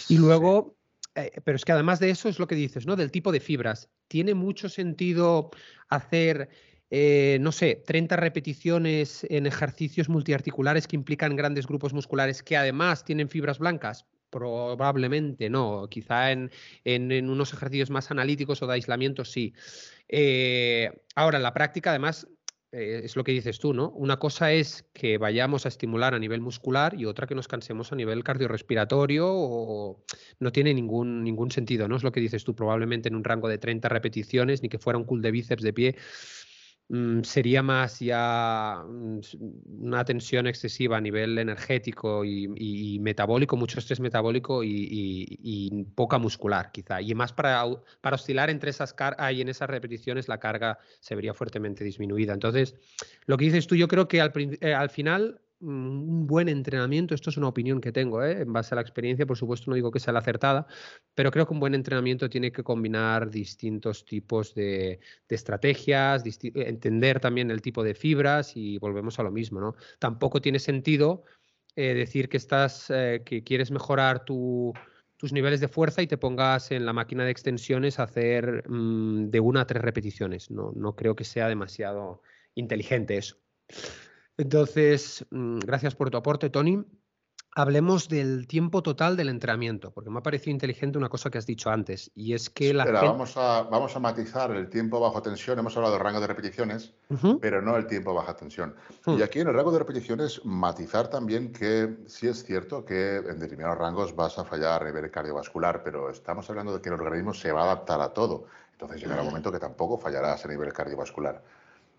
Y luego... Eh, pero es que además de eso es lo que dices, ¿no? Del tipo de fibras. ¿Tiene mucho sentido hacer, eh, no sé, treinta repeticiones en ejercicios multiarticulares que implican grandes grupos musculares que además tienen fibras blancas? Probablemente no. Quizá en, en, en unos ejercicios más analíticos o de aislamiento sí. Eh, ahora, en la práctica, además... Eh, es lo que dices tú, ¿no? Una cosa es que vayamos a estimular a nivel muscular y otra que nos cansemos a nivel cardiorrespiratorio, o no tiene ningún, ningún sentido, ¿no? Es lo que dices tú, probablemente en un rango de treinta repeticiones, ni que fuera un curl de bíceps de pie, mmm, sería más ya mmm, una tensión excesiva a nivel energético y, y, y metabólico, mucho estrés metabólico y, y, y poca muscular, quizá. Y más para, para oscilar entre esas cargas y en esas repeticiones la carga se vería fuertemente disminuida. Entonces, lo que dices tú, yo creo que al, eh, al final un buen entrenamiento, esto es una opinión que tengo, ¿eh? En base a la experiencia, por supuesto no digo que sea la acertada, pero creo que un buen entrenamiento tiene que combinar distintos tipos de, de estrategias, disti- entender también el tipo de fibras, y volvemos a lo mismo, ¿no? Tampoco tiene sentido eh, decir que estás, eh, que quieres mejorar tu, tus niveles de fuerza y te pongas en la máquina de extensiones a hacer mmm, de una a tres repeticiones. No, no creo que sea demasiado inteligente eso. Entonces, gracias por tu aporte, Tony. Hablemos del tiempo total del entrenamiento, porque me ha parecido inteligente una cosa que has dicho antes, y es que la Espera, gente... vamos, a, vamos a matizar el tiempo bajo tensión. Hemos hablado del rango de repeticiones, uh-huh, pero no el tiempo baja tensión. Uh-huh. Y aquí en el rango de repeticiones, matizar también que sí es cierto que en determinados rangos vas a fallar a nivel cardiovascular, pero estamos hablando de que el organismo se va a adaptar a todo. Entonces llegará uh-huh. un momento que tampoco fallarás a nivel cardiovascular,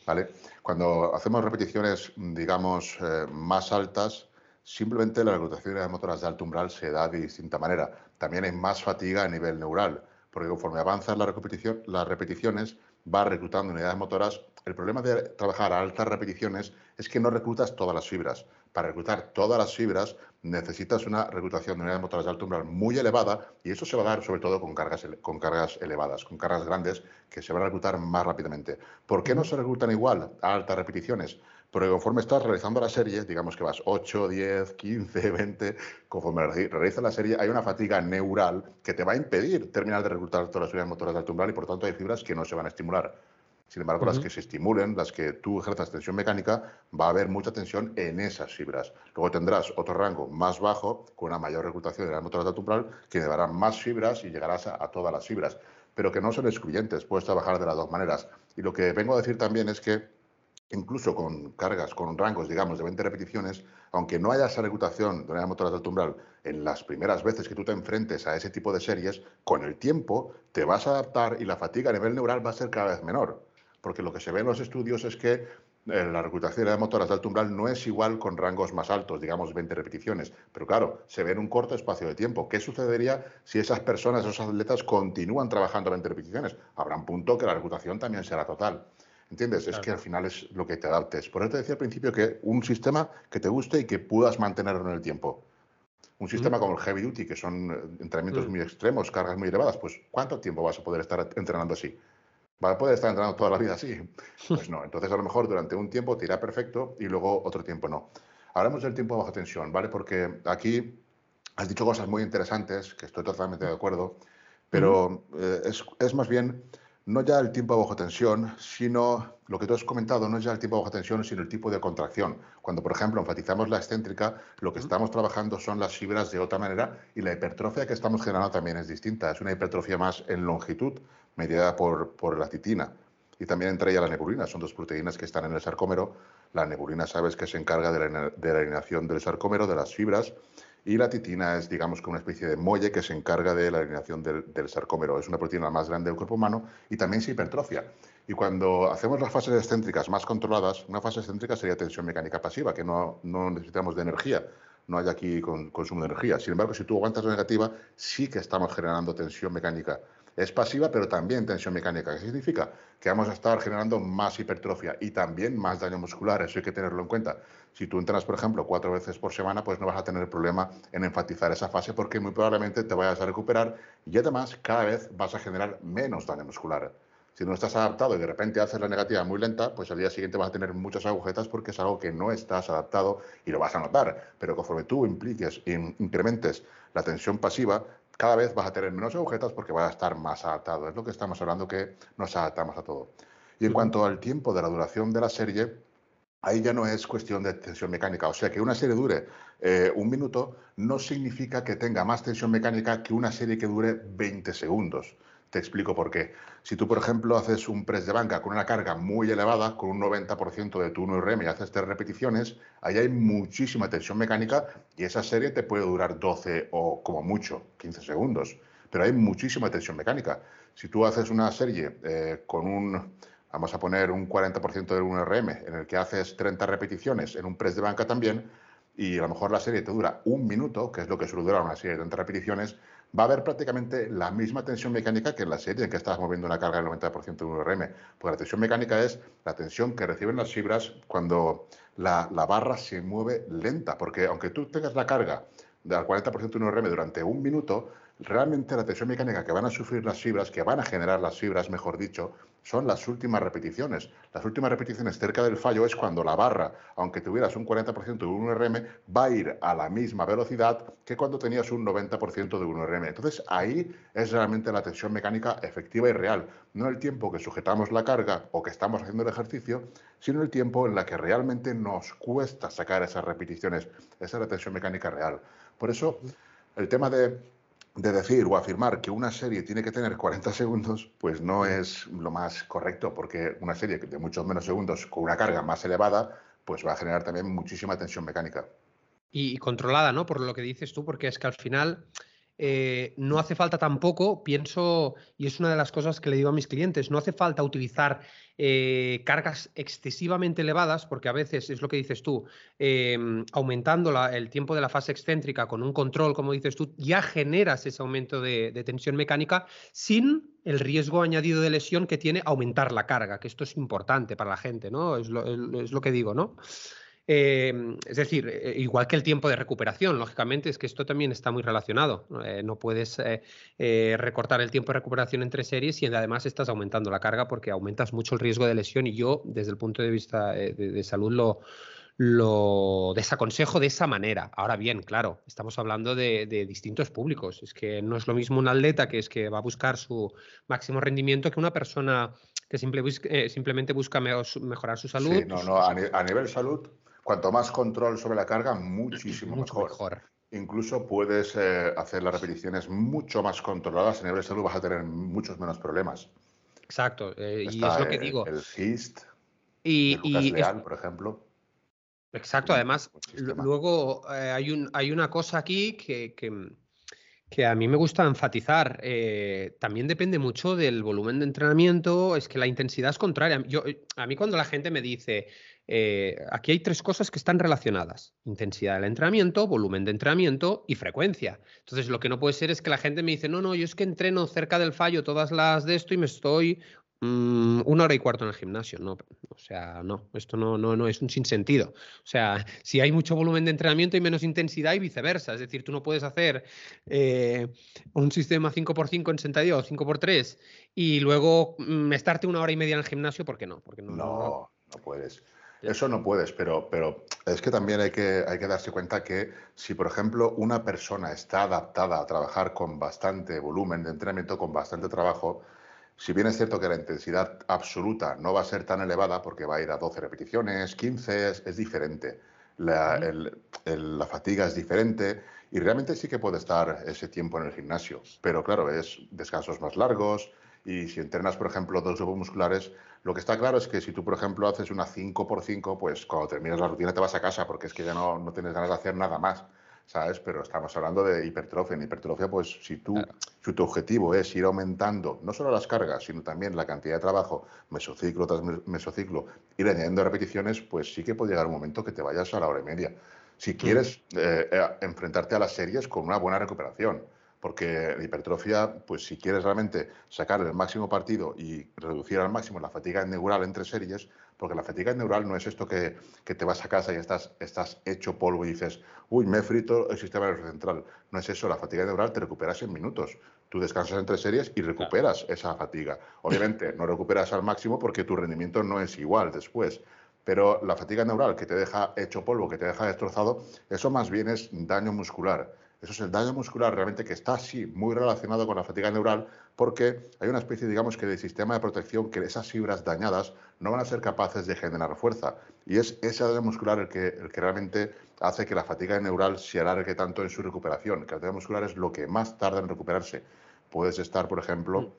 ¿vale? Cuando hacemos repeticiones, digamos, eh, más altas, simplemente la reclutación de las motoras de alto umbral se da de distinta manera. También hay más fatiga a nivel neural, porque conforme avanzan la repetición, las repeticiones, vas reclutando unidades motoras. El problema de trabajar a altas repeticiones es que no reclutas todas las fibras. Para reclutar todas las fibras necesitas una reclutación de unidades motoras de alto umbral muy elevada, y eso se va a dar sobre todo con cargas, con cargas elevadas, con cargas grandes que se van a reclutar más rápidamente. ¿Por qué no se reclutan igual a altas repeticiones? Porque conforme estás realizando la serie, digamos que vas ocho, diez, quince, veinte, conforme realizas la serie hay una fatiga neural que te va a impedir terminar de reclutar todas las unidades motoras de alto umbral, y por tanto hay fibras que no se van a estimular. Sin embargo, uh-huh, las que se estimulen, las que tú ejerzas tensión mecánica, va a haber mucha tensión en esas fibras. Luego tendrás otro rango más bajo, con una mayor reclutación de las motoras de alto umbral, que darán más fibras y llegarás a, a todas las fibras. Pero que no son excluyentes, puedes trabajar de las dos maneras. Y lo que vengo a decir también es que, incluso con cargas, con rangos, digamos, de veinte repeticiones, aunque no haya esa reclutación de las motoras de alto umbral en las primeras veces que tú te enfrentes a ese tipo de series, con el tiempo te vas a adaptar y la fatiga a nivel neural va a ser cada vez menor. Porque lo que se ve en los estudios es que eh, la reclutación de motoras de alto umbral no es igual con rangos más altos, digamos veinte repeticiones. Pero claro, se ve en un corto espacio de tiempo. ¿Qué sucedería si esas personas, esos atletas, continúan trabajando veinte repeticiones? Habrá un punto que la reclutación también será total. ¿Entiendes? Claro. Es que al final es lo que te adaptes. Por eso te decía al principio que un sistema que te guste y que puedas mantenerlo en el tiempo. Un sistema mm. como el heavy duty, que son entrenamientos mm. muy extremos, cargas muy elevadas, pues ¿cuánto tiempo vas a poder estar entrenando así? ¿Vas a poder estar entrenando toda la vida así? Pues no. Entonces, a lo mejor durante un tiempo te irá perfecto y luego otro tiempo no. Hablamos del tiempo bajo tensión, ¿vale? Porque aquí has dicho cosas muy interesantes, que estoy totalmente de acuerdo, pero mm. eh, es, es más bien... no ya el tiempo bajo tensión, sino lo que tú has comentado, no es ya el tiempo bajo tensión, sino el tipo de contracción. Cuando, por ejemplo, enfatizamos la excéntrica, lo que uh-huh. estamos trabajando son las fibras de otra manera y la hipertrofia que estamos generando también es distinta. Es una hipertrofia más en longitud, mediada por, por la titina. Y también entre ella la nebulina, son dos proteínas que están en el sarcómero. La nebulina, sabes, que se encarga de la, de la alineación del sarcómero, de las fibras. Y la titina es, digamos, que una especie de muelle que se encarga de la alineación del, del sarcómero. Es una proteína más grande del cuerpo humano y también se hipertrofia. Y cuando hacemos las fases excéntricas más controladas, una fase excéntrica sería tensión mecánica pasiva, que no, no necesitamos de energía, no hay aquí con, consumo de energía. Sin embargo, si tú aguantas la negativa, sí que estamos generando tensión mecánica. Es pasiva, pero también tensión mecánica. ¿Qué significa? Que vamos a estar generando más hipertrofia y también más daño muscular. Eso hay que tenerlo en cuenta. Si tú entrenas, por ejemplo, cuatro veces por semana, pues no vas a tener problema en enfatizar esa fase porque muy probablemente te vayas a recuperar y además cada vez vas a generar menos daño muscular. Si no estás adaptado y de repente haces la negativa muy lenta, pues al día siguiente vas a tener muchas agujetas porque es algo que no estás adaptado y lo vas a notar. Pero conforme tú impliques e incrementes la tensión pasiva, cada vez vas a tener menos agujetas porque vas a estar más adaptado. Es lo que estamos hablando, que nos adaptamos a todo. Y en sí. cuanto al tiempo de la duración de la serie, ahí ya no es cuestión de tensión mecánica. O sea, que una serie dure eh, un minuto no significa que tenga más tensión mecánica que una serie que dure veinte segundos. Te explico por qué. Si tú, por ejemplo, haces un press de banca con una carga muy elevada, con un noventa por ciento de tu uno R M y haces tres repeticiones, ahí hay muchísima tensión mecánica y esa serie te puede durar doce o como mucho, quince segundos. Pero hay muchísima tensión mecánica. Si tú haces una serie eh, con un, vamos a poner un cuarenta por ciento del uno R M en el que haces treinta repeticiones en un press de banca también, y a lo mejor la serie te dura un minuto, que es lo que suele durar una serie de tantas repeticiones, va a haber prácticamente la misma tensión mecánica que en la serie en que estás moviendo una carga del noventa por ciento de uno R M. Pues la tensión mecánica es la tensión que reciben las fibras cuando la, la barra se mueve lenta, porque aunque tú tengas la carga del cuarenta por ciento de uno R M durante un minuto, realmente la tensión mecánica que van a sufrir las fibras, que van a generar las fibras, mejor dicho, son las últimas repeticiones. Las últimas repeticiones cerca del fallo es cuando la barra, aunque tuvieras un cuarenta por ciento de uno R M, va a ir a la misma velocidad que cuando tenías un noventa por ciento de uno R M. Entonces, ahí es realmente la tensión mecánica efectiva y real. No el tiempo que sujetamos la carga o que estamos haciendo el ejercicio, sino el tiempo en la que realmente nos cuesta sacar esas repeticiones. Esa es la tensión mecánica real. Por eso, el tema de... de decir o afirmar que una serie tiene que tener cuarenta segundos, pues no es lo más correcto, porque una serie de muchos menos segundos con una carga más elevada, pues va a generar también muchísima tensión mecánica. Y, y controlada, ¿no? Por lo que dices tú, porque es que al final eh, no hace falta tampoco, pienso, y es una de las cosas que le digo a mis clientes, no hace falta utilizar eh, cargas excesivamente elevadas, porque a veces, es lo que dices tú, eh, aumentando la, el tiempo de la fase excéntrica con un control, como dices tú, ya generas ese aumento de, de tensión mecánica sin el riesgo añadido de lesión que tiene aumentar la carga, que esto es importante para la gente, ¿no? Es lo, es, es lo que digo, ¿no? Eh, es decir, eh, igual que el tiempo de recuperación, lógicamente, es que esto también está muy relacionado. Eh, no puedes eh, eh, recortar el tiempo de recuperación entre series y además estás aumentando la carga porque aumentas mucho el riesgo de lesión y yo, desde el punto de vista eh, de, de salud, lo, lo desaconsejo de esa manera. Ahora bien, claro, estamos hablando de, de distintos públicos. Es que no es lo mismo un atleta que es que va a buscar su máximo rendimiento que una persona que simple, eh, simplemente busca mejorar su salud. Sí, no, no, a, ni a nivel salud... cuanto más control sobre la carga, muchísimo mejor. mejor. Incluso puedes eh, hacer las repeticiones mucho más controladas. En nivel de salud vas a tener muchos menos problemas. Exacto. Eh, y es lo que el, digo. El C I S T, y, el Lucas y Leal, es... por ejemplo. Exacto. Además, luego eh, hay, un, hay una cosa aquí que... que... que a mí me gusta enfatizar, eh, también depende mucho del volumen de entrenamiento, es que la intensidad es contraria. Yo, a mí cuando la gente me dice, eh, aquí hay tres cosas que están relacionadas, intensidad del entrenamiento, volumen de entrenamiento y frecuencia. Entonces lo que no puede ser es que la gente me dice, no, no, yo es que entreno cerca del fallo todas las de esto y me estoy Mm, una hora y cuarto en el gimnasio, no, o sea, no, esto no, no, no es un sinsentido. O sea, si hay mucho volumen de entrenamiento y menos intensidad y viceversa, es decir, tú no puedes hacer eh, un sistema cinco por cinco en sentadilla o cinco por tres y luego mm, estarte una hora y media en el gimnasio, ¿por qué no? Porque no, no, no, no puedes. Eso no puedes, pero, pero es que también hay que, hay que darse cuenta que si, por ejemplo, una persona está adaptada a trabajar con bastante volumen de entrenamiento, con bastante trabajo, si bien es cierto que la intensidad absoluta no va a ser tan elevada porque va a ir a doce repeticiones, quince, es, es diferente. La, el, el, la fatiga es diferente y realmente sí que puede estar ese tiempo en el gimnasio, pero claro, es descansos más largos. Y si entrenas, por ejemplo, dos grupos musculares, lo que está claro es que si tú, por ejemplo, haces una cinco por cinco, pues cuando terminas la rutina te vas a casa porque es que ya no, no tienes ganas de hacer nada más, ¿sabes? Pero estamos hablando de hipertrofia. En hipertrofia, pues si tú, claro. si tu objetivo es ir aumentando no solo las cargas, sino también la cantidad de trabajo, mesociclo tras mesociclo, ir añadiendo repeticiones, pues sí que puede llegar un momento que te vayas a la hora y media. Si quieres mm. eh, enfrentarte a las series con una buena recuperación. Porque la hipertrofia, pues si quieres realmente sacar el máximo partido y reducir al máximo la fatiga neural entre series, porque la fatiga neural no es esto que, que te vas a casa y estás, estás hecho polvo y dices, uy, me he frito el sistema nervioso central. No es eso, la fatiga neural te recuperas en minutos. Tú descansas entre series y recuperas claro. esa fatiga. Obviamente no recuperas al máximo porque tu rendimiento no es igual después. Pero la fatiga neural que te deja hecho polvo, que te deja destrozado, eso más bien es daño muscular. Eso es el daño muscular realmente que está sí muy relacionado con la fatiga neural porque hay una especie, digamos, que de sistema de protección que esas fibras dañadas no van a ser capaces de generar fuerza. Y es ese daño muscular el que, el que realmente hace que la fatiga neural se alargue tanto en su recuperación. Que el daño muscular es lo que más tarda en recuperarse. Puedes estar, por ejemplo,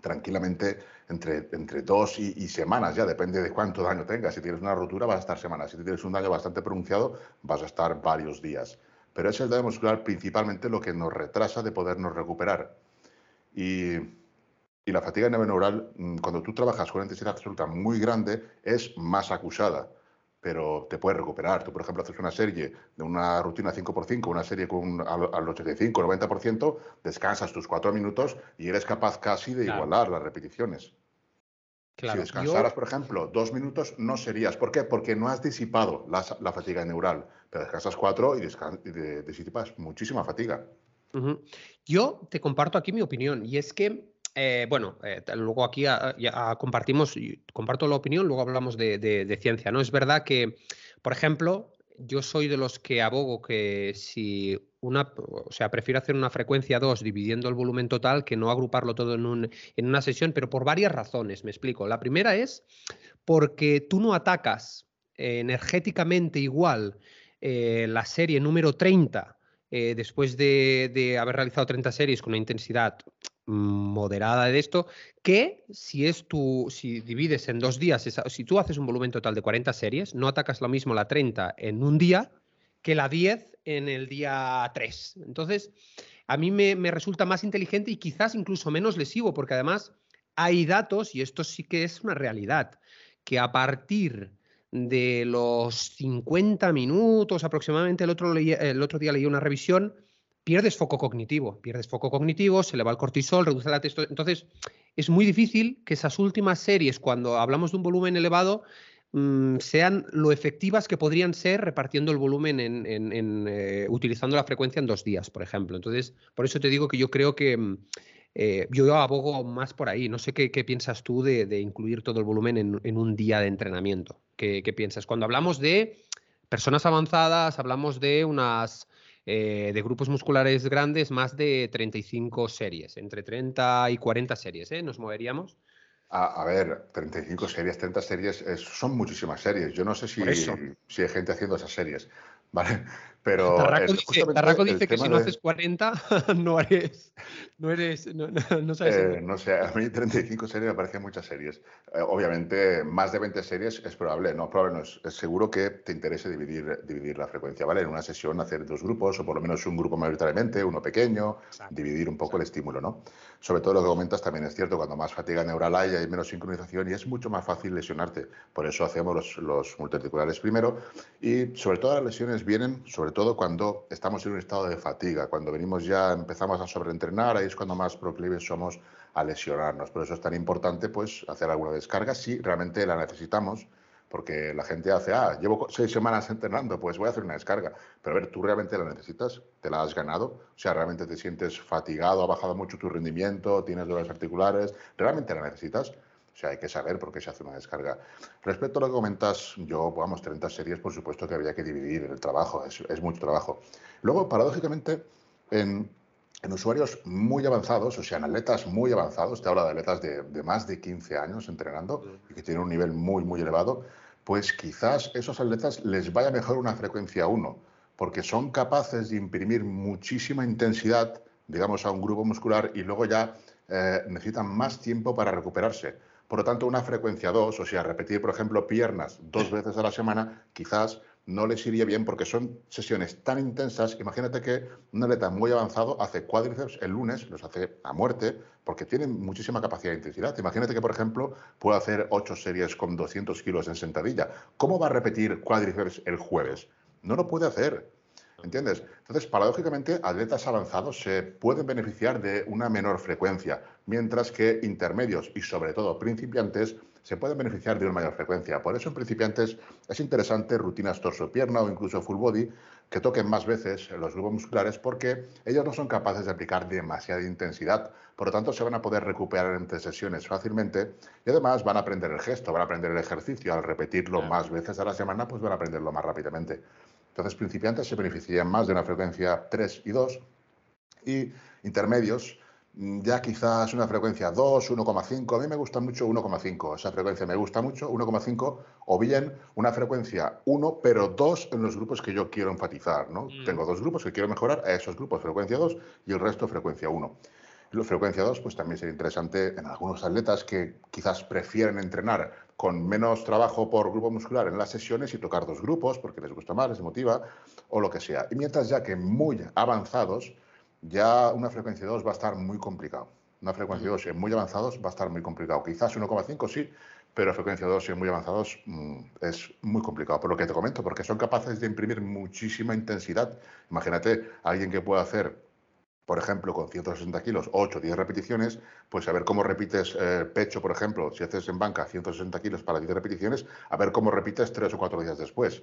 tranquilamente entre, entre dos y, y semanas, ya depende de cuánto daño tengas. Si tienes una rotura vas a estar semanas, si tienes un daño bastante pronunciado vas a estar varios días. Pero es el daño muscular principalmente lo que nos retrasa de podernos recuperar. Y, y la fatiga neuronal, cuando tú trabajas con una intensidad absoluta muy grande, es más acusada, pero te puedes recuperar. Tú, por ejemplo, haces una serie de una rutina cinco por cinco, una serie con al, al ochenta y cinco noventa por ciento, descansas tus cuatro minutos y eres capaz casi de claro. igualar las repeticiones. Claro. Si descansaras, Yo... por ejemplo, dos minutos, no serías. ¿Por qué? Porque no has disipado la, la fatiga neural. Te descansas cuatro y, descan y de, disipas muchísima fatiga. Uh-huh. Yo te comparto aquí mi opinión y es que, eh, bueno, eh, luego aquí a, a compartimos, comparto la opinión, luego hablamos de, de, de ciencia, ¿no? Es verdad que, por ejemplo, yo soy de los que abogo que si una, o sea, prefiero hacer una frecuencia dos dividiendo el volumen total que no agruparlo todo en, un, en una sesión, pero por varias razones, me explico. La primera es porque tú no atacas eh, energéticamente igual eh, la serie número treinta eh, después de, de haber realizado treinta series con una intensidad moderada de esto, que si es tu, si divides en dos días, si tú haces un volumen total de cuarenta series, no atacas lo mismo la treinta en un día que la diez en el día tres. Entonces, a mí me, me resulta más inteligente y quizás incluso menos lesivo, porque además hay datos, y esto sí que es una realidad, que a partir de los cincuenta minutos aproximadamente, el otro, el otro día leí una revisión, pierdes foco cognitivo, pierdes foco cognitivo, se eleva el cortisol, reduce la testosterona. Entonces, es muy difícil que esas últimas series, cuando hablamos de un volumen elevado, mmm, sean lo efectivas que podrían ser repartiendo el volumen, en, en, en, eh, utilizando la frecuencia en dos días, por ejemplo. Entonces, por eso te digo que yo creo que eh, yo abogo más por ahí. No sé qué, qué piensas tú de, de incluir todo el volumen en, en un día de entrenamiento. ¿Qué, qué piensas? Cuando hablamos de personas avanzadas, hablamos de unas... Eh, de grupos musculares grandes, más de treinta y cinco series, entre treinta y cuarenta series, ¿eh? Nos moveríamos. A, a ver, treinta y cinco series, treinta series, es, son muchísimas series. Yo no sé si, si hay gente haciendo esas series, ¿vale? Pero Tarraco es, dice, Tarraco dice que si no de... haces cuarenta, no eres, no eres, no, no, no sabes. Eh, no sé, a mí treinta y cinco series me parecen muchas series. Eh, obviamente, más de veinte series es probable, no, probable no es, es seguro que te interese dividir, dividir la frecuencia, ¿vale? En una sesión hacer dos grupos, o por lo menos un grupo mayoritariamente, uno pequeño, exacto, dividir un poco exacto. el estímulo, ¿no? Sobre todo lo que comentas también es cierto, cuando más fatiga neural hay, hay menos sincronización y es mucho más fácil lesionarte. Por eso hacemos los, los multiarticulares primero y sobre todo las lesiones vienen, sobre todo cuando estamos en un estado de fatiga, cuando venimos ya, empezamos a sobreentrenar, ahí es cuando más proclives somos a lesionarnos. Por eso es tan importante pues hacer alguna descarga si realmente la necesitamos, porque la gente hace, ah, llevo seis semanas entrenando, pues voy a hacer una descarga. Pero a ver, ¿tú realmente la necesitas? ¿Te la has ganado? O sea, ¿realmente te sientes fatigado? ¿Ha bajado mucho tu rendimiento? ¿Tienes dolores articulares? ¿Realmente la necesitas? O sea, hay que saber por qué se hace una descarga. Respecto a lo que comentas, yo, vamos, treinta series, por supuesto que habría que dividir el trabajo, es, es mucho trabajo. Luego, paradójicamente, en, en usuarios muy avanzados, o sea, en atletas muy avanzados, te hablo de atletas de, de más de quince años entrenando y que tienen un nivel muy, muy elevado, pues quizás esos atletas les vaya mejor una frecuencia uno, porque son capaces de imprimir muchísima intensidad, digamos, a un grupo muscular y luego ya eh, necesitan más tiempo para recuperarse. Por lo tanto, una frecuencia dos, o sea, repetir, por ejemplo, piernas dos veces a la semana, quizás no les iría bien porque son sesiones tan intensas. Imagínate que un atleta muy avanzado hace cuádriceps el lunes, los hace a muerte, porque tienen muchísima capacidad de intensidad. Imagínate que, por ejemplo, puede hacer ocho series con doscientos kilos en sentadilla. ¿Cómo va a repetir cuádriceps el jueves? No lo puede hacer, ¿entiendes? Entonces, paradójicamente, atletas avanzados se pueden beneficiar de una menor frecuencia, mientras que intermedios y, sobre todo, principiantes se pueden beneficiar de una mayor frecuencia. Por eso, en principiantes es interesante rutinas torso-pierna o incluso full body que toquen más veces los grupos musculares porque ellos no son capaces de aplicar demasiada intensidad. Por lo tanto, se van a poder recuperar entre sesiones fácilmente y, además, van a aprender el gesto, van a aprender el ejercicio. Al repetirlo más veces a la semana, pues van a aprenderlo más rápidamente. Entonces, principiantes se benefician más de una frecuencia tres y dos y intermedios ya quizás una frecuencia dos, uno coma cinco. A mí me gusta mucho uno coma cinco, esa frecuencia me gusta mucho, uno coma cinco, o bien una frecuencia uno, pero dos en los grupos que yo quiero enfatizar, ¿no? Mm. Tengo dos grupos que quiero mejorar, a esos grupos frecuencia dos y el resto frecuencia uno. La frecuencia dos pues también sería interesante en algunos atletas que quizás prefieren entrenar con menos trabajo por grupo muscular en las sesiones y tocar dos grupos porque les gusta más, les motiva o lo que sea. Y mientras ya que muy avanzados, ya una frecuencia dos va a estar muy complicado. Una frecuencia dos en muy avanzados va a estar muy complicado. Quizás uno coma cinco sí, pero frecuencia dos en muy avanzados mmm, es muy complicado. Por lo que te comento, porque son capaces de imprimir muchísima intensidad. Imagínate alguien que pueda hacer, por ejemplo, con ciento sesenta kilos, ocho o diez repeticiones, pues a ver cómo repites eh, pecho, por ejemplo, si haces en banca ciento sesenta kilos para diez repeticiones, a ver cómo repites tres o cuatro días después.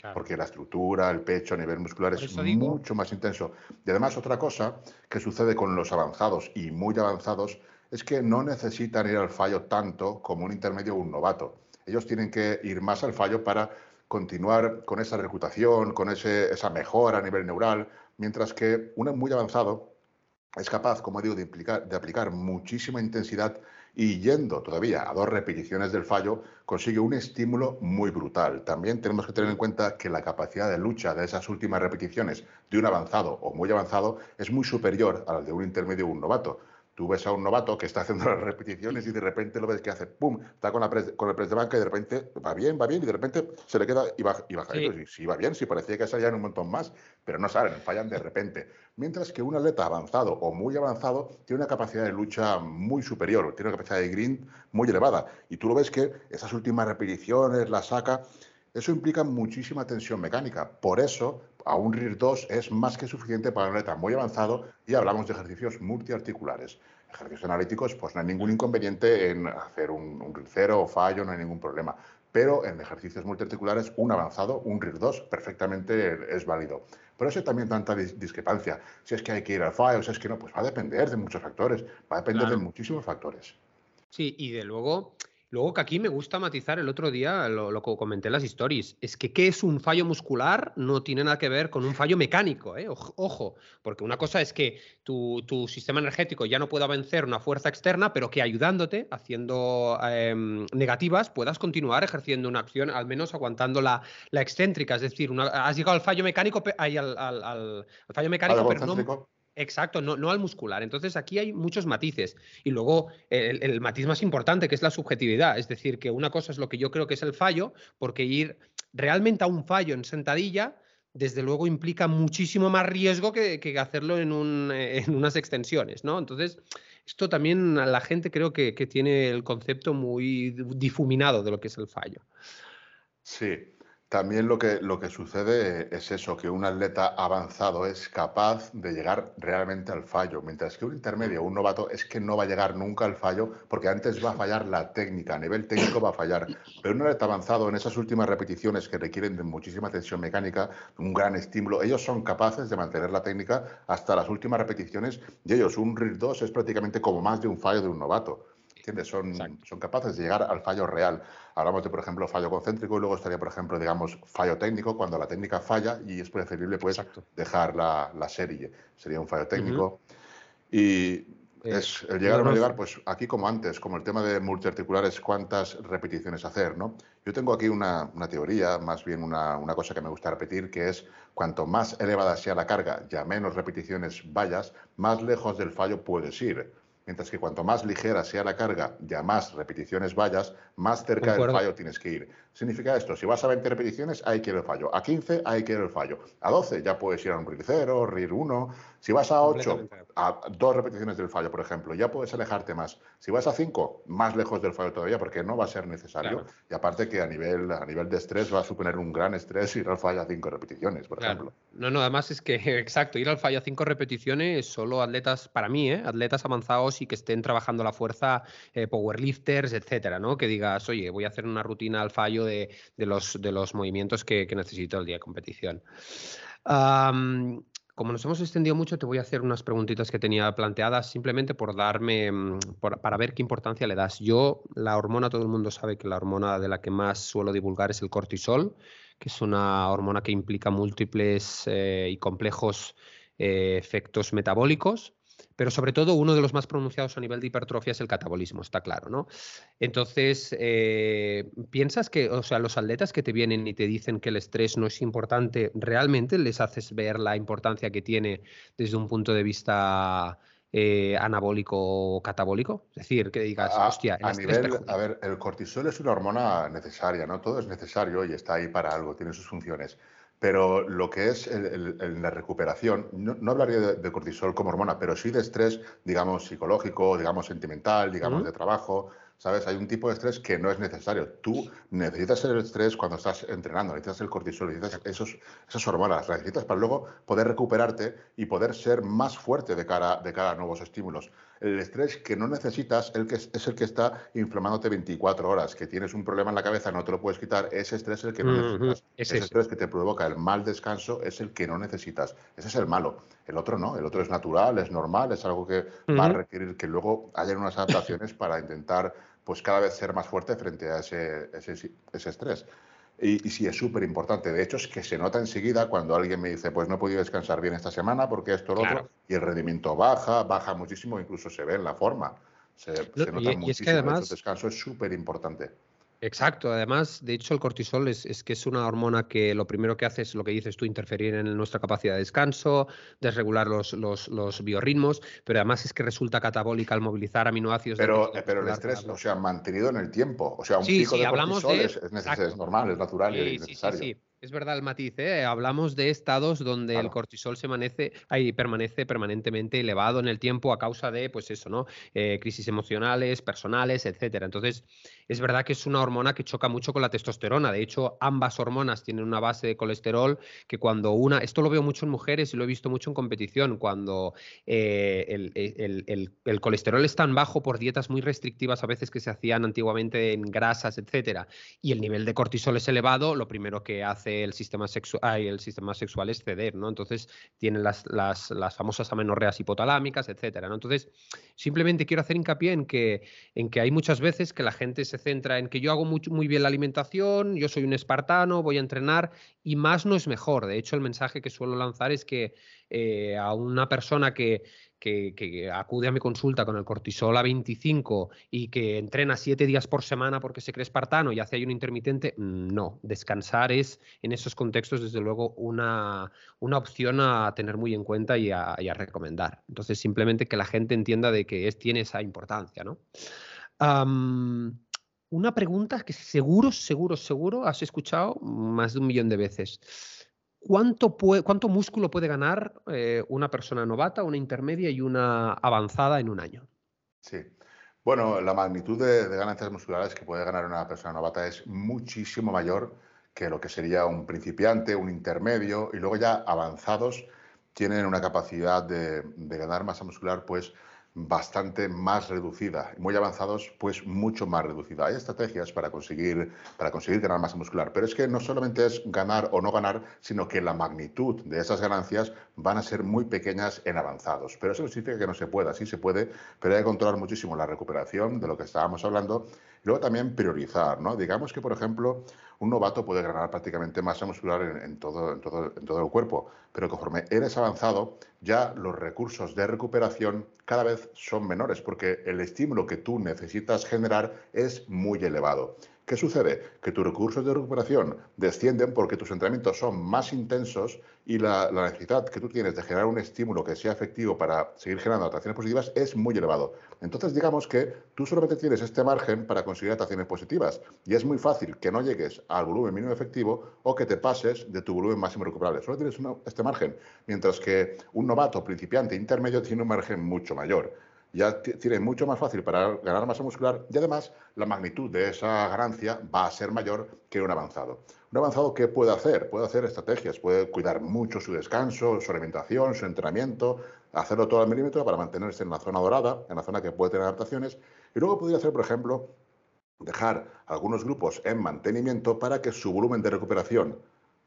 Claro. Porque la estructura, el pecho a nivel muscular es mucho más intenso. Y además, otra cosa que sucede con los avanzados y muy avanzados es que no necesitan ir al fallo tanto como un intermedio o un novato. Ellos tienen que ir más al fallo para continuar con esa reclutación, con ese, esa mejora a nivel neural, mientras que uno muy avanzado es capaz, como digo, de, implicar, de aplicar muchísima intensidad y yendo todavía a dos repeticiones del fallo, consigue un estímulo muy brutal. También tenemos que tener en cuenta que la capacidad de lucha de esas últimas repeticiones de un avanzado o muy avanzado es muy superior a la de un intermedio o un novato. Tú ves a un novato que está haciendo las repeticiones y de repente lo ves que hace pum, está con, la press, con el press de banca y de repente va bien, va bien y de repente se le queda y baja. Y baja. Sí. Y si va bien, si parecía que salían un montón más, pero no salen, fallan de repente. Mientras que un atleta avanzado o muy avanzado tiene una capacidad de lucha muy superior, tiene una capacidad de grind muy elevada. Y tú lo ves que esas últimas repeticiones las saca. Eso implica muchísima tensión mecánica. Por eso, a un R I R dos es más que suficiente para un atleta muy avanzado y hablamos de ejercicios multiarticulares. Ejercicios analíticos, pues no hay ningún inconveniente en hacer un, un R I R cero o fallo, no hay ningún problema. Pero en ejercicios multiarticulares, un avanzado, un R I R dos, perfectamente es válido. Por eso también tanta dis discrepancia. Si es que hay que ir al fallo, si es que no, pues va a depender de muchos factores. Va a depender claro. de muchísimos factores. Sí, y de luego... Luego que aquí me gusta matizar, el otro día lo, lo comenté en las stories, es que qué es un fallo muscular no tiene nada que ver con un fallo mecánico, ¿eh? Ojo, porque una cosa es que tu, tu sistema energético ya no pueda vencer una fuerza externa, pero que ayudándote, haciendo eh, negativas, puedas continuar ejerciendo una acción, al menos aguantando la, la excéntrica, es decir, una, has llegado al fallo mecánico, ay, al, al, al, al fallo mecánico, pero no... Exacto, no, no al muscular. Entonces, aquí hay muchos matices. Y luego, el, el matiz más importante, que es la subjetividad. Es decir, que una cosa es lo que yo creo que es el fallo, porque ir realmente a un fallo en sentadilla, desde luego, implica muchísimo más riesgo que, que hacerlo en, un, en unas extensiones, ¿no? Entonces, esto también a la gente creo que, que tiene el concepto muy difuminado de lo que es el fallo. Sí. También lo que, lo que sucede es eso, que un atleta avanzado es capaz de llegar realmente al fallo, mientras que un intermedio, un novato, es que no va a llegar nunca al fallo, porque antes va a fallar la técnica, a nivel técnico va a fallar. Pero un atleta avanzado, en esas últimas repeticiones que requieren de muchísima tensión mecánica, un gran estímulo, ellos son capaces de mantener la técnica hasta las últimas repeticiones, y ellos, un R I R dos es prácticamente como más de un fallo de un novato. Son, son capaces de llegar al fallo real. Hablamos de, por ejemplo, fallo concéntrico y luego estaría, por ejemplo, digamos, fallo técnico, cuando la técnica falla y es preferible, pues, exacto, dejar la, la serie. Sería un fallo técnico. Uh-huh. Y es el llegar o no llegar, pues, aquí como antes, como el tema de multiarticulares, cuántas repeticiones hacer, ¿no? Yo tengo aquí una, una teoría, más bien una, una cosa que me gusta repetir, que es cuanto más elevada sea la carga y a menos repeticiones vayas, más lejos del fallo puedes ir. Mientras que cuanto más ligera sea la carga y a más repeticiones vayas, más cerca del fallo tienes que ir. Significa esto, si vas a veinte repeticiones, ahí quiero el fallo. A quince, ahí quiero el fallo. A doce, ya puedes ir a un R I R cero, R I R uno. Si vas a ocho, a dos repeticiones del fallo, por ejemplo, ya puedes alejarte más. Si vas a cinco, más lejos del fallo todavía, porque no va a ser necesario. Claro. Y aparte que a nivel, a nivel de estrés va a suponer un gran estrés ir al fallo a cinco repeticiones, por claro. ejemplo. No, no, además es que, exacto, ir al fallo a cinco repeticiones, solo atletas, para mí, ¿eh? Atletas avanzados y que estén trabajando la fuerza, eh, powerlifters, etcétera, ¿no? Que digas, oye, voy a hacer una rutina al fallo de, de, los, de los movimientos que, que necesito el día de competición. Um, como nos hemos extendido mucho, te voy a hacer unas preguntitas que tenía planteadas simplemente por darme, por, para ver qué importancia le das. Yo, la hormona, todo el mundo sabe que la hormona de la que más suelo divulgar es el cortisol, que es una hormona que implica múltiples eh, y complejos eh, efectos metabólicos. Pero sobre todo uno de los más pronunciados a nivel de hipertrofia es el catabolismo, está claro, ¿no? Entonces, eh, ¿piensas que, o sea, los atletas que te vienen y te dicen que el estrés no es importante, realmente les haces ver la importancia que tiene desde un punto de vista eh, anabólico o catabólico? Es decir, que digas, a, hostia, el a estrés nivel, a ver, el cortisol es una hormona necesaria, ¿no? Todo es necesario y está ahí para algo, tiene sus funciones. Pero lo que es el, el, el, la recuperación, no, no hablaría de, de cortisol como hormona, pero sí de estrés, digamos, psicológico, digamos, sentimental, digamos, uh-huh. de trabajo, ¿sabes? Hay un tipo de estrés que no es necesario. Tú necesitas el estrés cuando estás entrenando, necesitas el cortisol, necesitas esos, esas hormonas, las necesitas para luego poder recuperarte y poder ser más fuerte de cara, de cara a nuevos estímulos. El estrés que no necesitas el que es, es el que está inflamándote veinticuatro horas, que tienes un problema en la cabeza, no te lo puedes quitar. Ese estrés es el que no uh-huh. necesitas. Es ese eso. estrés que te provoca el mal descanso es el que no necesitas. Ese es el malo. El otro no. El otro es natural, es normal, es algo que uh-huh. va a requerir que luego haya unas adaptaciones para intentar, pues, cada vez ser más fuerte frente a ese, ese, ese estrés. Y, y sí, es súper importante. De hecho, es que se nota enseguida cuando alguien me dice, pues no he podido descansar bien esta semana porque esto, lo claro. otro, y el rendimiento baja, baja muchísimo, incluso se ve en la forma. Se, no, se nota y, muchísimo. Y es que además, el descanso es súper importante. Exacto. Además, de hecho, el cortisol es, es que es una hormona que lo primero que hace es lo que dices tú, interferir en nuestra capacidad de descanso, desregular los, los, los biorritmos, pero además es que resulta catabólica al movilizar aminoácidos. Pero, de pero el estrés, o sea, mantenido en el tiempo. O sea, un sí, pico sí, de cortisol de... Es, es, es normal, es natural sí, y es necesario. Sí, sí, sí. Es verdad el matiz, ¿eh? Hablamos de estados donde claro. el cortisol se amanece, ahí, permanece permanentemente elevado en el tiempo a causa de, pues eso, ¿no? Eh, crisis emocionales, personales, etcétera. Entonces, es verdad que es una hormona que choca mucho con la testosterona. De hecho, ambas hormonas tienen una base de colesterol que cuando una... Esto lo veo mucho en mujeres y lo he visto mucho en competición. Cuando eh, el, el, el, el colesterol es tan bajo por dietas muy restrictivas a veces que se hacían antiguamente en grasas, etcétera, y el nivel de cortisol es elevado, lo primero que hace el sistema sexual ah, el sistema sexual es ceder, ¿no? Entonces tienen las, las, las famosas amenorreas hipotalámicas, etcétera, ¿no? Entonces, simplemente quiero hacer hincapié en que, en que hay muchas veces que la gente se centra en que yo hago muy, muy bien la alimentación, yo soy un espartano, voy a entrenar, y más no es mejor. De hecho, el mensaje que suelo lanzar es que eh, a una persona que Que, que acude a mi consulta con el cortisol a veinticinco y que entrena siete días por semana porque se cree espartano y hace ayuno intermitente, no. Descansar es, en esos contextos, desde luego, una, una opción a tener muy en cuenta y a, y a recomendar. Entonces, simplemente que la gente entienda de que es, tiene esa importancia, ¿no? Um, una pregunta que seguro, seguro, seguro has escuchado más de un millón de veces. ¿Cuánto, puede, ¿Cuánto músculo puede ganar eh, una persona novata, una intermedia y una avanzada en un año? Sí. Bueno, la magnitud de, de ganancias musculares que puede ganar una persona novata es muchísimo mayor que lo que sería un principiante, un intermedio, y luego ya avanzados tienen una capacidad de, de ganar masa muscular pues bastante más reducida, muy avanzados pues mucho más reducida. Hay estrategias para conseguir, para conseguir ganar masa muscular, pero es que no solamente es ganar o no ganar, sino que la magnitud de esas ganancias van a ser muy pequeñas en avanzados. Pero eso no significa que no se pueda, sí se puede, pero hay que controlar muchísimo la recuperación de lo que estábamos hablando y luego también priorizar, ¿no? Digamos que, por ejemplo, un novato puede ganar prácticamente masa muscular en, en, todo, en, todo, en todo el cuerpo, pero conforme eres avanzado, ya los recursos de recuperación cada vez son menores, porque el estímulo que tú necesitas generar es muy elevado. ¿Qué sucede? Que tus recursos de recuperación descienden porque tus entrenamientos son más intensos y la, la necesidad que tú tienes de generar un estímulo que sea efectivo para seguir generando atracciones positivas es muy elevado. Entonces, digamos que tú solamente tienes este margen para conseguir atracciones positivas y es muy fácil que no llegues al volumen mínimo efectivo o que te pases de tu volumen máximo recuperable. Solo tienes uno, este margen, mientras que un novato, principiante, intermedio tiene un margen mucho mayor. Ya tiene mucho más fácil para ganar masa muscular y además la magnitud de esa ganancia va a ser mayor que un avanzado. Un avanzado que puede hacer, puede hacer estrategias, puede cuidar mucho su descanso, su alimentación, su entrenamiento, hacerlo todo al milímetro para mantenerse en la zona dorada, en la zona que puede tener adaptaciones, y luego podría hacer, por ejemplo, dejar algunos grupos en mantenimiento para que su volumen de recuperación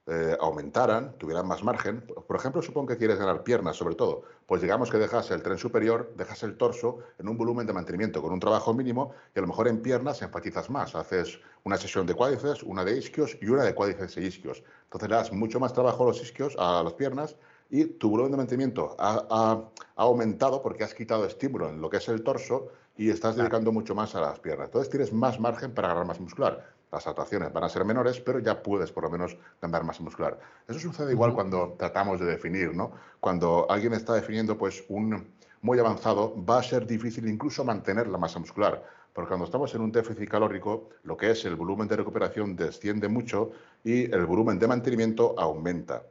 Eh, aumentaran, tuvieran más margen. Por ejemplo, supongo que quieres ganar piernas, sobre todo. Pues digamos que dejas el tren superior, dejas el torso en un volumen de mantenimiento con un trabajo mínimo y a lo mejor en piernas enfatizas más. Haces una sesión de cuádriceps, una de isquios y una de cuádriceps e isquios. Entonces le das mucho más trabajo a los isquios, a las piernas, y tu volumen de mantenimiento ha, ha, ha aumentado porque has quitado estímulo en lo que es el torso y estás dedicando mucho más a las piernas. Entonces tienes más margen para ganar masa muscular. Las adaptaciones van a ser menores, pero ya puedes por lo menos ganar masa muscular. Eso sucede igual cuando tratamos de definir, ¿no? Cuando alguien está definiendo pues un muy avanzado, va a ser difícil incluso mantener la masa muscular, porque cuando estamos en un déficit calórico, lo que es el volumen de recuperación desciende mucho y el volumen de mantenimiento aumenta.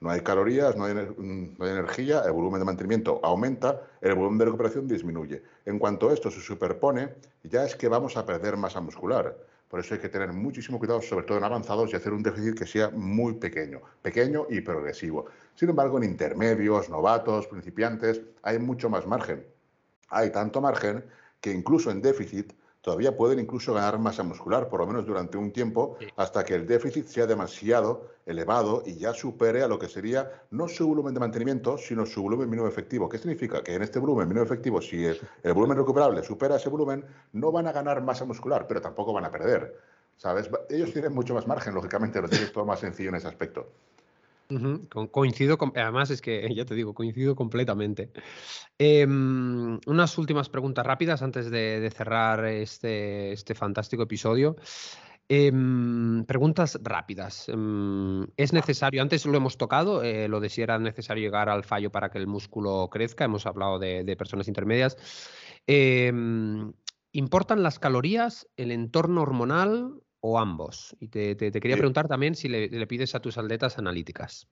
No hay calorías, no hay, no hay energía, el volumen de mantenimiento aumenta, el volumen de recuperación disminuye. En cuanto a esto se superpone, ya es que vamos a perder masa muscular. Por eso hay que tener muchísimo cuidado, sobre todo en avanzados, y hacer un déficit que sea muy pequeño, pequeño y progresivo. Sin embargo, en intermedios, novatos, principiantes, hay mucho más margen. Hay tanto margen que incluso en déficit todavía pueden incluso ganar masa muscular, por lo menos durante un tiempo, hasta que el déficit sea demasiado elevado y ya supere a lo que sería no su volumen de mantenimiento, sino su volumen mínimo efectivo. ¿Qué significa? Que en este volumen mínimo efectivo, si el, el volumen recuperable supera ese volumen, no van a ganar masa muscular, pero tampoco van a perder, ¿sabes? Ellos tienen mucho más margen, lógicamente, lo tienen todo más sencillo en ese aspecto. Uh-huh. Con, coincido, con, además es que ya te digo, coincido completamente. Eh, unas últimas preguntas rápidas antes de, de cerrar este, este fantástico episodio. Eh, preguntas rápidas. Eh, ¿Es necesario, antes lo hemos tocado, eh, lo de si era necesario llegar al fallo para que el músculo crezca? Hemos hablado de, de personas intermedias. Eh, ¿Importan las calorías, el entorno hormonal o ambos? Y te, te, te quería sí. preguntar también si le, le pides a tus atletas analíticas.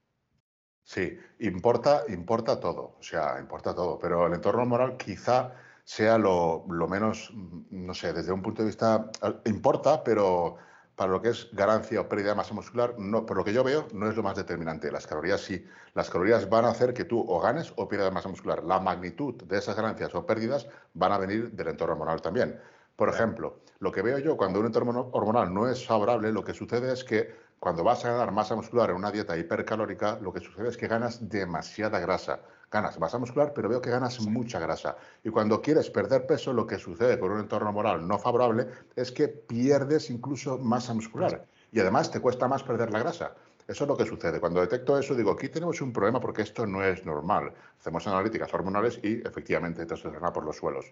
Sí, importa, importa todo, o sea, importa todo, pero el entorno hormonal quizá sea lo, lo menos, no sé, desde un punto de vista, importa, pero para lo que es ganancia o pérdida de masa muscular, no, por lo que yo veo, no es lo más determinante. Las calorías sí, las calorías van a hacer que tú o ganes o pierdas masa muscular. La magnitud de esas ganancias o pérdidas van a venir del entorno hormonal también. Por ejemplo, lo que veo yo cuando un entorno hormonal no es favorable, lo que sucede es que cuando vas a ganar masa muscular en una dieta hipercalórica, lo que sucede es que ganas demasiada grasa. Ganas masa muscular, pero veo que ganas mucha grasa. Y cuando quieres perder peso, lo que sucede con un entorno hormonal no favorable es que pierdes incluso masa muscular. Y además te cuesta más perder la grasa. Eso es lo que sucede. Cuando detecto eso, digo, aquí tenemos un problema porque esto no es normal. Hacemos analíticas hormonales y efectivamente testosterona por los suelos,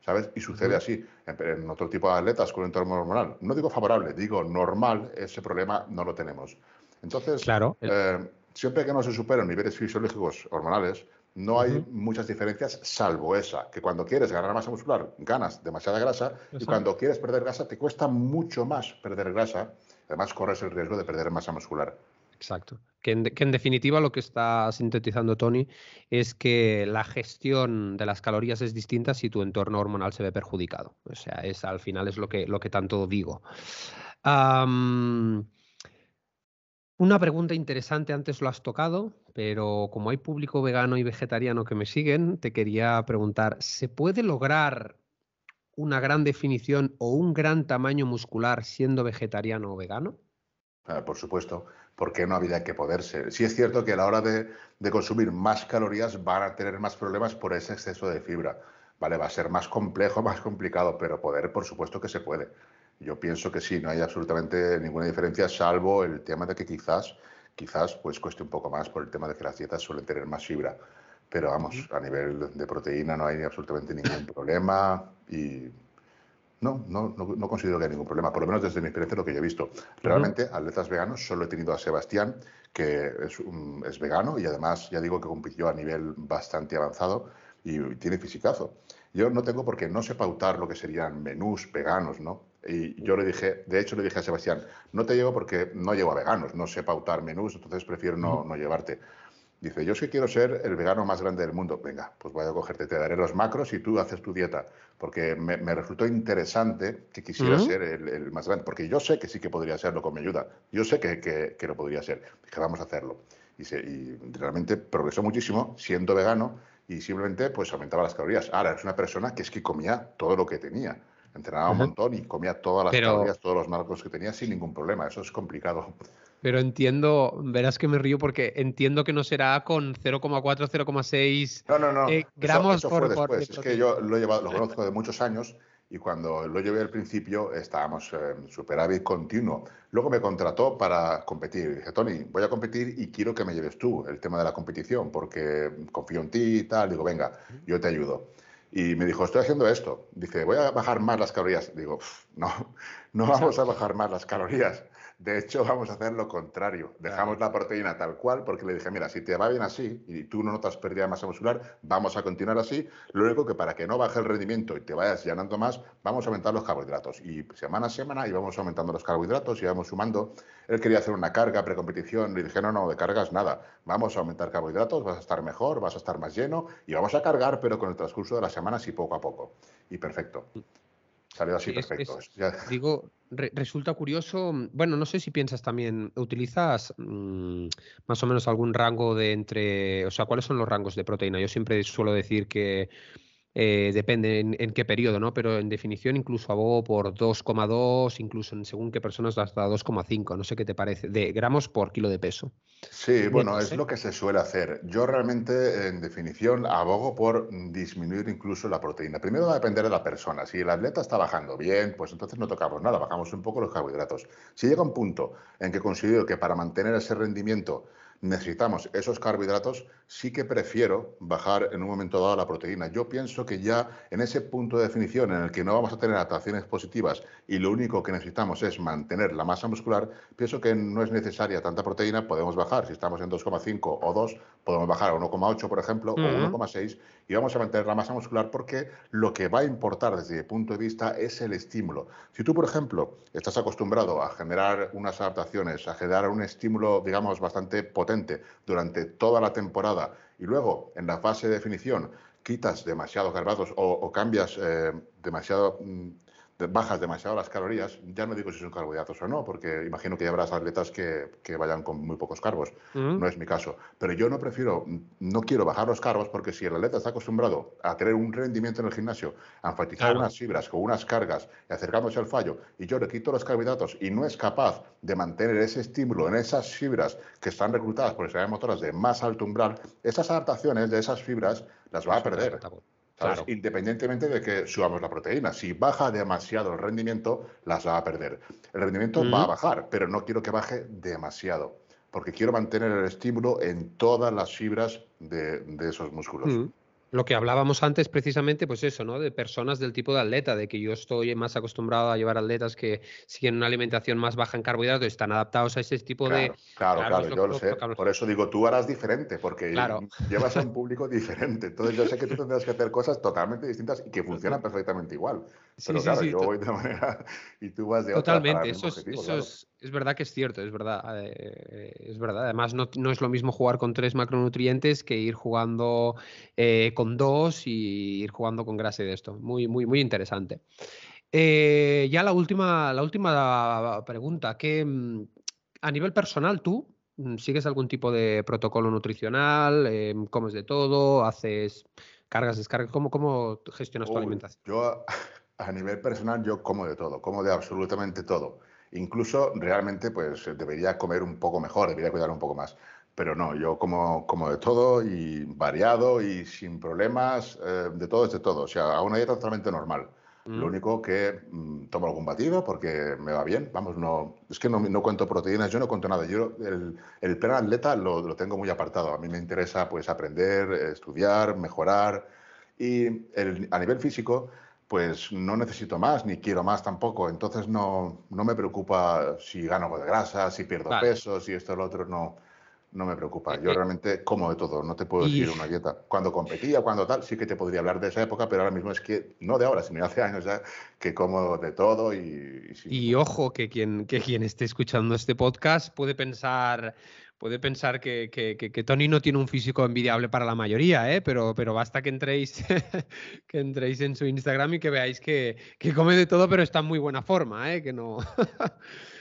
¿sabes? Y sucede así en otro tipo de atletas con un entorno hormonal. No digo favorable, digo normal, ese problema no lo tenemos. Entonces, claro, el... eh, siempre que no se superen niveles fisiológicos hormonales, no hay uh-huh. muchas diferencias, salvo esa, que cuando quieres ganar masa muscular, ganas demasiada grasa, exacto, y cuando quieres perder grasa, te cuesta mucho más perder grasa. Además, corres el riesgo de perder masa muscular. Exacto. Que en, que en definitiva lo que está sintetizando Tony es que la gestión de las calorías es distinta si tu entorno hormonal se ve perjudicado. O sea, es, al final es lo que, lo que tanto digo. Um, Una pregunta interesante, antes lo has tocado, pero como hay público vegano y vegetariano que me siguen, te quería preguntar, ¿se puede lograr una gran definición o un gran tamaño muscular siendo vegetariano o vegano? Ah, por supuesto, porque no habría que poderse. Sí es cierto que a la hora de, de consumir más calorías van a tener más problemas por ese exceso de fibra, ¿vale? Va a ser más complejo, más complicado, pero poder, por supuesto que se puede. Yo pienso que sí, no hay absolutamente ninguna diferencia, salvo el tema de que quizás, quizás pues cueste un poco más por el tema de que las dietas suelen tener más fibra. Pero vamos, a nivel de proteína no hay absolutamente ningún problema y no, no, no, no considero que haya ningún problema, por lo menos desde mi experiencia lo que yo he visto. Realmente, uh-huh. atletas veganos, solo he tenido a Sebastián, que es, un, es vegano y además ya digo que compitió a nivel bastante avanzado y, y tiene fisicazo. Yo no tengo porque no sé pautar lo que serían menús veganos, ¿no? Y yo le dije, de hecho le dije a Sebastián, no te llevo porque no llevo a veganos, no sé pautar menús, entonces prefiero no, no llevarte. Dice, yo es que quiero ser el vegano más grande del mundo. Venga, pues voy a cogerte, te daré los macros y tú haces tu dieta. Porque me, me resultó interesante que quisiera uh-huh. ser el, el más grande, porque yo sé que sí que podría serlo con mi ayuda. Yo sé que, que, que lo podría ser, que vamos a hacerlo. Y, se, y realmente progresó muchísimo siendo vegano y simplemente pues aumentaba las calorías. Ahora, es una persona que es que comía todo lo que tenía. Entrenaba un montón y comía todas las pero, calorías, todos los marcos que tenía sin ningún problema. Eso es complicado. Pero entiendo, verás que me río porque entiendo que no será con cero coma cuatro, cero coma seis no, no, no. Eh, gramos eso, eso por, por, por... Es que yo lo, he llevado, lo conozco de muchos años y cuando lo llevé al principio estábamos en superávit continuo. Luego me contrató para competir. Dije, Tony, voy a competir y quiero que me lleves tú el tema de la competición porque confío en ti y tal. Digo, venga, yo te ayudo. Y me dijo, estoy haciendo esto. Dice, voy a bajar más las calorías. Digo, no, no vamos a bajar más las calorías. De hecho, vamos a hacer lo contrario. Dejamos la proteína tal cual porque le dije, mira, si te va bien así y tú no notas pérdida de masa muscular, vamos a continuar así. Lo único que para que no baje el rendimiento y te vayas llenando más, vamos a aumentar los carbohidratos. Y semana a semana íbamos aumentando los carbohidratos, íbamos sumando. Él quería hacer una carga precompetición. Le dije, no, no, de cargas nada. Vamos a aumentar carbohidratos, vas a estar mejor, vas a estar más lleno y vamos a cargar, pero con el transcurso de las semanas y poco a poco. Y perfecto. Salió así, sí, perfecto. Es, es, digo, re, resulta curioso. Bueno, no sé si piensas también, ¿utilizas mmm, más o menos algún rango de entre... O sea, ¿cuáles son los rangos de proteína? Yo siempre suelo decir que... Eh, depende en, en qué periodo, ¿no? Pero en definición incluso abogo por dos coma dos, incluso en según qué personas hasta dos coma cinco, no sé qué te parece, de gramos por kilo de peso. Sí, bueno, no sé. Es lo que se suele hacer. Yo realmente, en definición, abogo por disminuir incluso la proteína. Primero va a depender de la persona. Si el atleta está bajando bien, pues entonces no tocamos nada, bajamos un poco los carbohidratos. Si llega un punto en que considero que para mantener ese rendimiento necesitamos esos carbohidratos, sí que prefiero bajar en un momento dado la proteína. Yo pienso que ya en ese punto de definición en el que no vamos a tener adaptaciones positivas y lo único que necesitamos es mantener la masa muscular, pienso que no es necesaria tanta proteína, podemos bajar. Si estamos en dos coma cinco o dos, podemos bajar a uno coma ocho, por ejemplo, uh-huh. o uno coma seis y vamos a mantener la masa muscular porque lo que va a importar desde el punto de vista es el estímulo. Si tú, por ejemplo, estás acostumbrado a generar unas adaptaciones, a generar un estímulo, digamos, bastante potente, durante toda la temporada y luego en la fase de definición quitas demasiados carbohidratos o, o cambias eh, demasiado, bajas demasiado las calorías, ya no digo si son carbohidratos o no, porque imagino que ya habrás atletas que, que vayan con muy pocos carbos, uh-huh. no es mi caso, pero yo no prefiero, no quiero bajar los carbos porque si el atleta está acostumbrado a tener un rendimiento en el gimnasio, a enfatizar claro. unas fibras con unas cargas y acercándose al fallo y yo le quito los carbohidratos y no es capaz de mantener ese estímulo en esas fibras que están reclutadas por esas motoras de más alto umbral, esas adaptaciones de esas fibras las va a perder. Claro. Independientemente de que subamos la proteína. Si baja demasiado el rendimiento, las va a perder. El rendimiento mm. va a bajar, pero no quiero que baje demasiado, porque quiero mantener el estímulo en todas las fibras de, de esos músculos. Mm. Lo que hablábamos antes precisamente, pues eso, ¿no? De personas del tipo de atleta, de que yo estoy más acostumbrado a llevar atletas que siguen una alimentación más baja en carbohidratos, están adaptados a ese tipo claro, de... Claro, claro, claro lo yo lo sé. Tocamos. Por eso digo, tú harás diferente, porque claro. llevas a un público diferente. Entonces yo sé que tú tendrás que hacer cosas totalmente distintas y que funcionan perfectamente igual. Pero sí, claro, sí, sí, yo voy de una manera y tú vas de otra. Totalmente, eso, es, eso claro. es, es verdad que es cierto, es verdad. Eh, es verdad. Además, no, no es lo mismo jugar con tres macronutrientes que ir jugando... Eh, con dos y ir jugando con grasa y de esto. Muy, muy, muy interesante. Eh, ya la última, la última pregunta. ¿Qué, a nivel personal, ¿tú sigues algún tipo de protocolo nutricional? Eh, ¿Comes de todo? ¿Haces cargas, descargas? ¿Cómo, cómo gestionas Uy, tu alimentación? Yo, a nivel personal, yo como de todo, como de absolutamente todo. Incluso, realmente, pues debería comer un poco mejor, debería cuidar un poco más. Pero no, yo como, como de todo y variado y sin problemas, eh, de todo es de todo. O sea, a una dieta totalmente normal. Lo único que mmm, tomo algún batido porque me va bien. Vamos, no es que no, no cuento proteínas, yo no cuento nada. Yo el, el plan atleta lo, lo tengo muy apartado. A mí me interesa pues aprender, estudiar, mejorar. Y el, a nivel físico, pues no necesito más ni quiero más tampoco. Entonces no, no me preocupa si gano algo de grasa, si pierdo vale. peso, si esto o lo otro, no. No me preocupa, yo realmente como de todo, no te puedo decir una dieta. Cuando competía, cuando tal, sí que te podría hablar de esa época, pero ahora mismo es que, no de ahora, sino hace años ya, que como de todo y... Y, sí. y ojo, que quien, que quien esté escuchando este podcast puede pensar... Puede pensar que, que, que, que Tony no tiene un físico envidiable para la mayoría, ¿eh? pero, pero basta que entréis, que entréis en su Instagram y que veáis que, que come de todo, pero está en muy buena forma, ¿eh? que no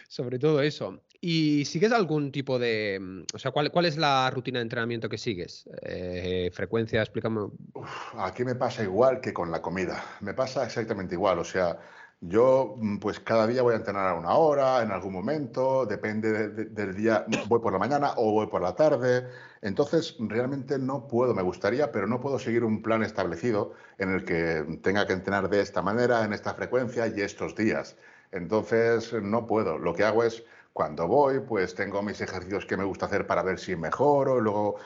sobre todo eso. ¿Y sigues algún tipo de... O sea, ¿cuál, cuál es la rutina de entrenamiento que sigues? Eh, frecuencia, explícame. Uf, aquí me pasa igual que con la comida. Me pasa exactamente igual, o sea... Yo, pues cada día voy a entrenar a una hora, en algún momento, depende de, de, del día, voy por la mañana o voy por la tarde. Entonces, realmente no puedo, me gustaría, pero no puedo seguir un plan establecido en el que tenga que entrenar de esta manera, en esta frecuencia y estos días. Entonces, no puedo. Lo que hago es, cuando voy, pues tengo mis ejercicios que me gusta hacer para ver si mejoro, luego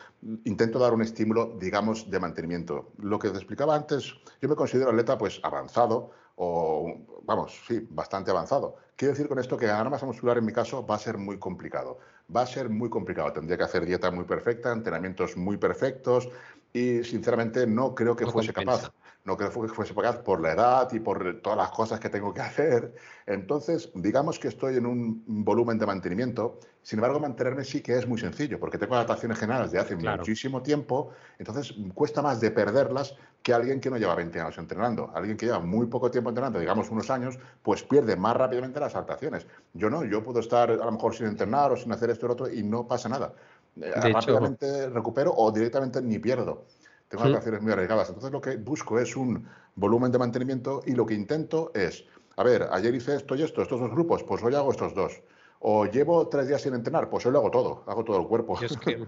intento dar un estímulo, digamos, de mantenimiento. Lo que te explicaba antes, yo me considero atleta, pues, avanzado, o, vamos, sí, bastante avanzado. Quiero decir con esto que ganar masa muscular en mi caso va a ser muy complicado. Va a ser muy complicado. Tendría que hacer dieta muy perfecta, entrenamientos muy perfectos y, sinceramente, no creo que no fuese compensa. capaz. No creo que fuese capaz por la edad y por todas las cosas que tengo que hacer. Entonces, digamos que estoy en un volumen de mantenimiento. Sin embargo, mantenerme sí que es muy sencillo, porque tengo adaptaciones generales de hace claro. muchísimo tiempo. Entonces, cuesta más de perderlas que alguien que no lleva veinte años entrenando. Alguien que lleva muy poco tiempo entrenando, digamos unos años, pues pierde más rápidamente las adaptaciones. Yo no, yo puedo estar a lo mejor sin entrenar o sin hacer esto o lo otro y no pasa nada. De rápidamente hecho, recupero o directamente ni pierdo. Tengo adaptaciones muy arriesgadas. Entonces, lo que busco es un volumen de mantenimiento y lo que intento es, a ver, ayer hice esto y esto, estos dos grupos, pues hoy hago estos dos. O llevo tres días sin entrenar, pues hoy lo hago todo, hago todo el cuerpo. Es que...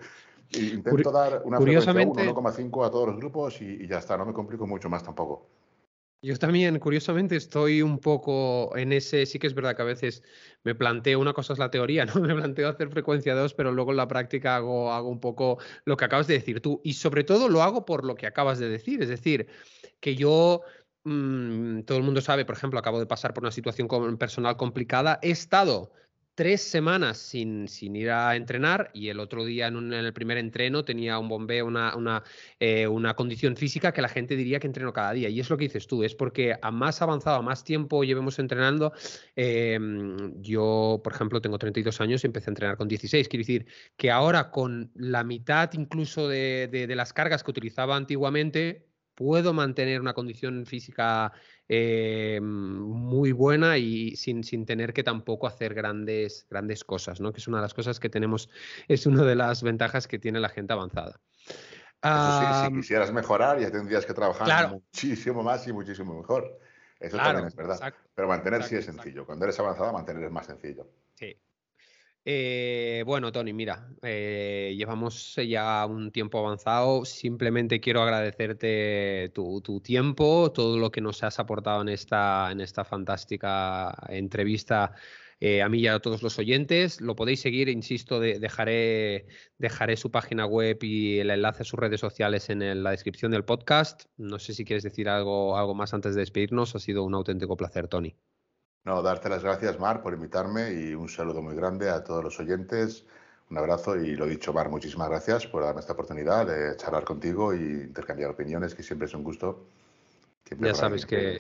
y intento Cur dar una curiosamente... frecuencia uno coma cinco a todos los grupos y, y ya está, no me complico mucho más tampoco. Yo también, curiosamente, estoy un poco en ese... Sí que es verdad que a veces me planteo... Una cosa es la teoría, ¿no? Me planteo hacer frecuencia dos, pero luego en la práctica hago, hago un poco lo que acabas de decir tú. Y sobre todo lo hago por lo que acabas de decir. Es decir, que yo... Mmm, todo el mundo sabe, por ejemplo, acabo de pasar por una situación personal complicada. He estado... tres semanas sin, sin ir a entrenar y el otro día en, un, en el primer entreno tenía un bombeo, una, una, eh, una condición física que la gente diría que entreno cada día. Y es lo que dices tú, es porque a más avanzado, a más tiempo llevemos entrenando. Eh, yo, por ejemplo, tengo treinta y dos años y empecé a entrenar con dieciséis. Quiere decir que ahora con la mitad incluso de, de, de las cargas que utilizaba antiguamente... puedo mantener una condición física eh, muy buena y sin, sin tener que tampoco hacer grandes, grandes cosas, ¿no? Que es una de las cosas que tenemos, es una de las ventajas que tiene la gente avanzada. Eso sí, ah, si quisieras mejorar ya tendrías que trabajar claro. muchísimo más y muchísimo mejor. Eso claro, también es verdad. Exacto, Pero mantener exacto, sí es sencillo. Exacto. Cuando eres avanzada, mantener es más sencillo. Sí. Eh, bueno, Tony, mira, eh, llevamos ya un tiempo avanzado. Simplemente quiero agradecerte tu, tu tiempo, todo lo que nos has aportado en esta, en esta fantástica entrevista. Eh, a mí y a todos los oyentes. Lo podéis seguir, insisto, de, dejaré, dejaré su página web y el enlace a sus redes sociales en el, la descripción del podcast. No sé si quieres decir algo, algo más antes de despedirnos. Ha sido un auténtico placer, Tony. No, darte las gracias, Mar, por invitarme y un saludo muy grande a todos los oyentes. Un abrazo y lo dicho, Mar, muchísimas gracias por darme esta oportunidad de charlar contigo y intercambiar opiniones, que siempre es un gusto. Siempre ya sabes que,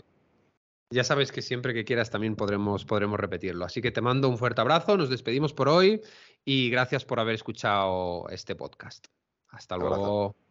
ya sabes que siempre que quieras también podremos, podremos repetirlo. Así que te mando un fuerte abrazo, nos despedimos por hoy y gracias por haber escuchado este podcast. Hasta luego.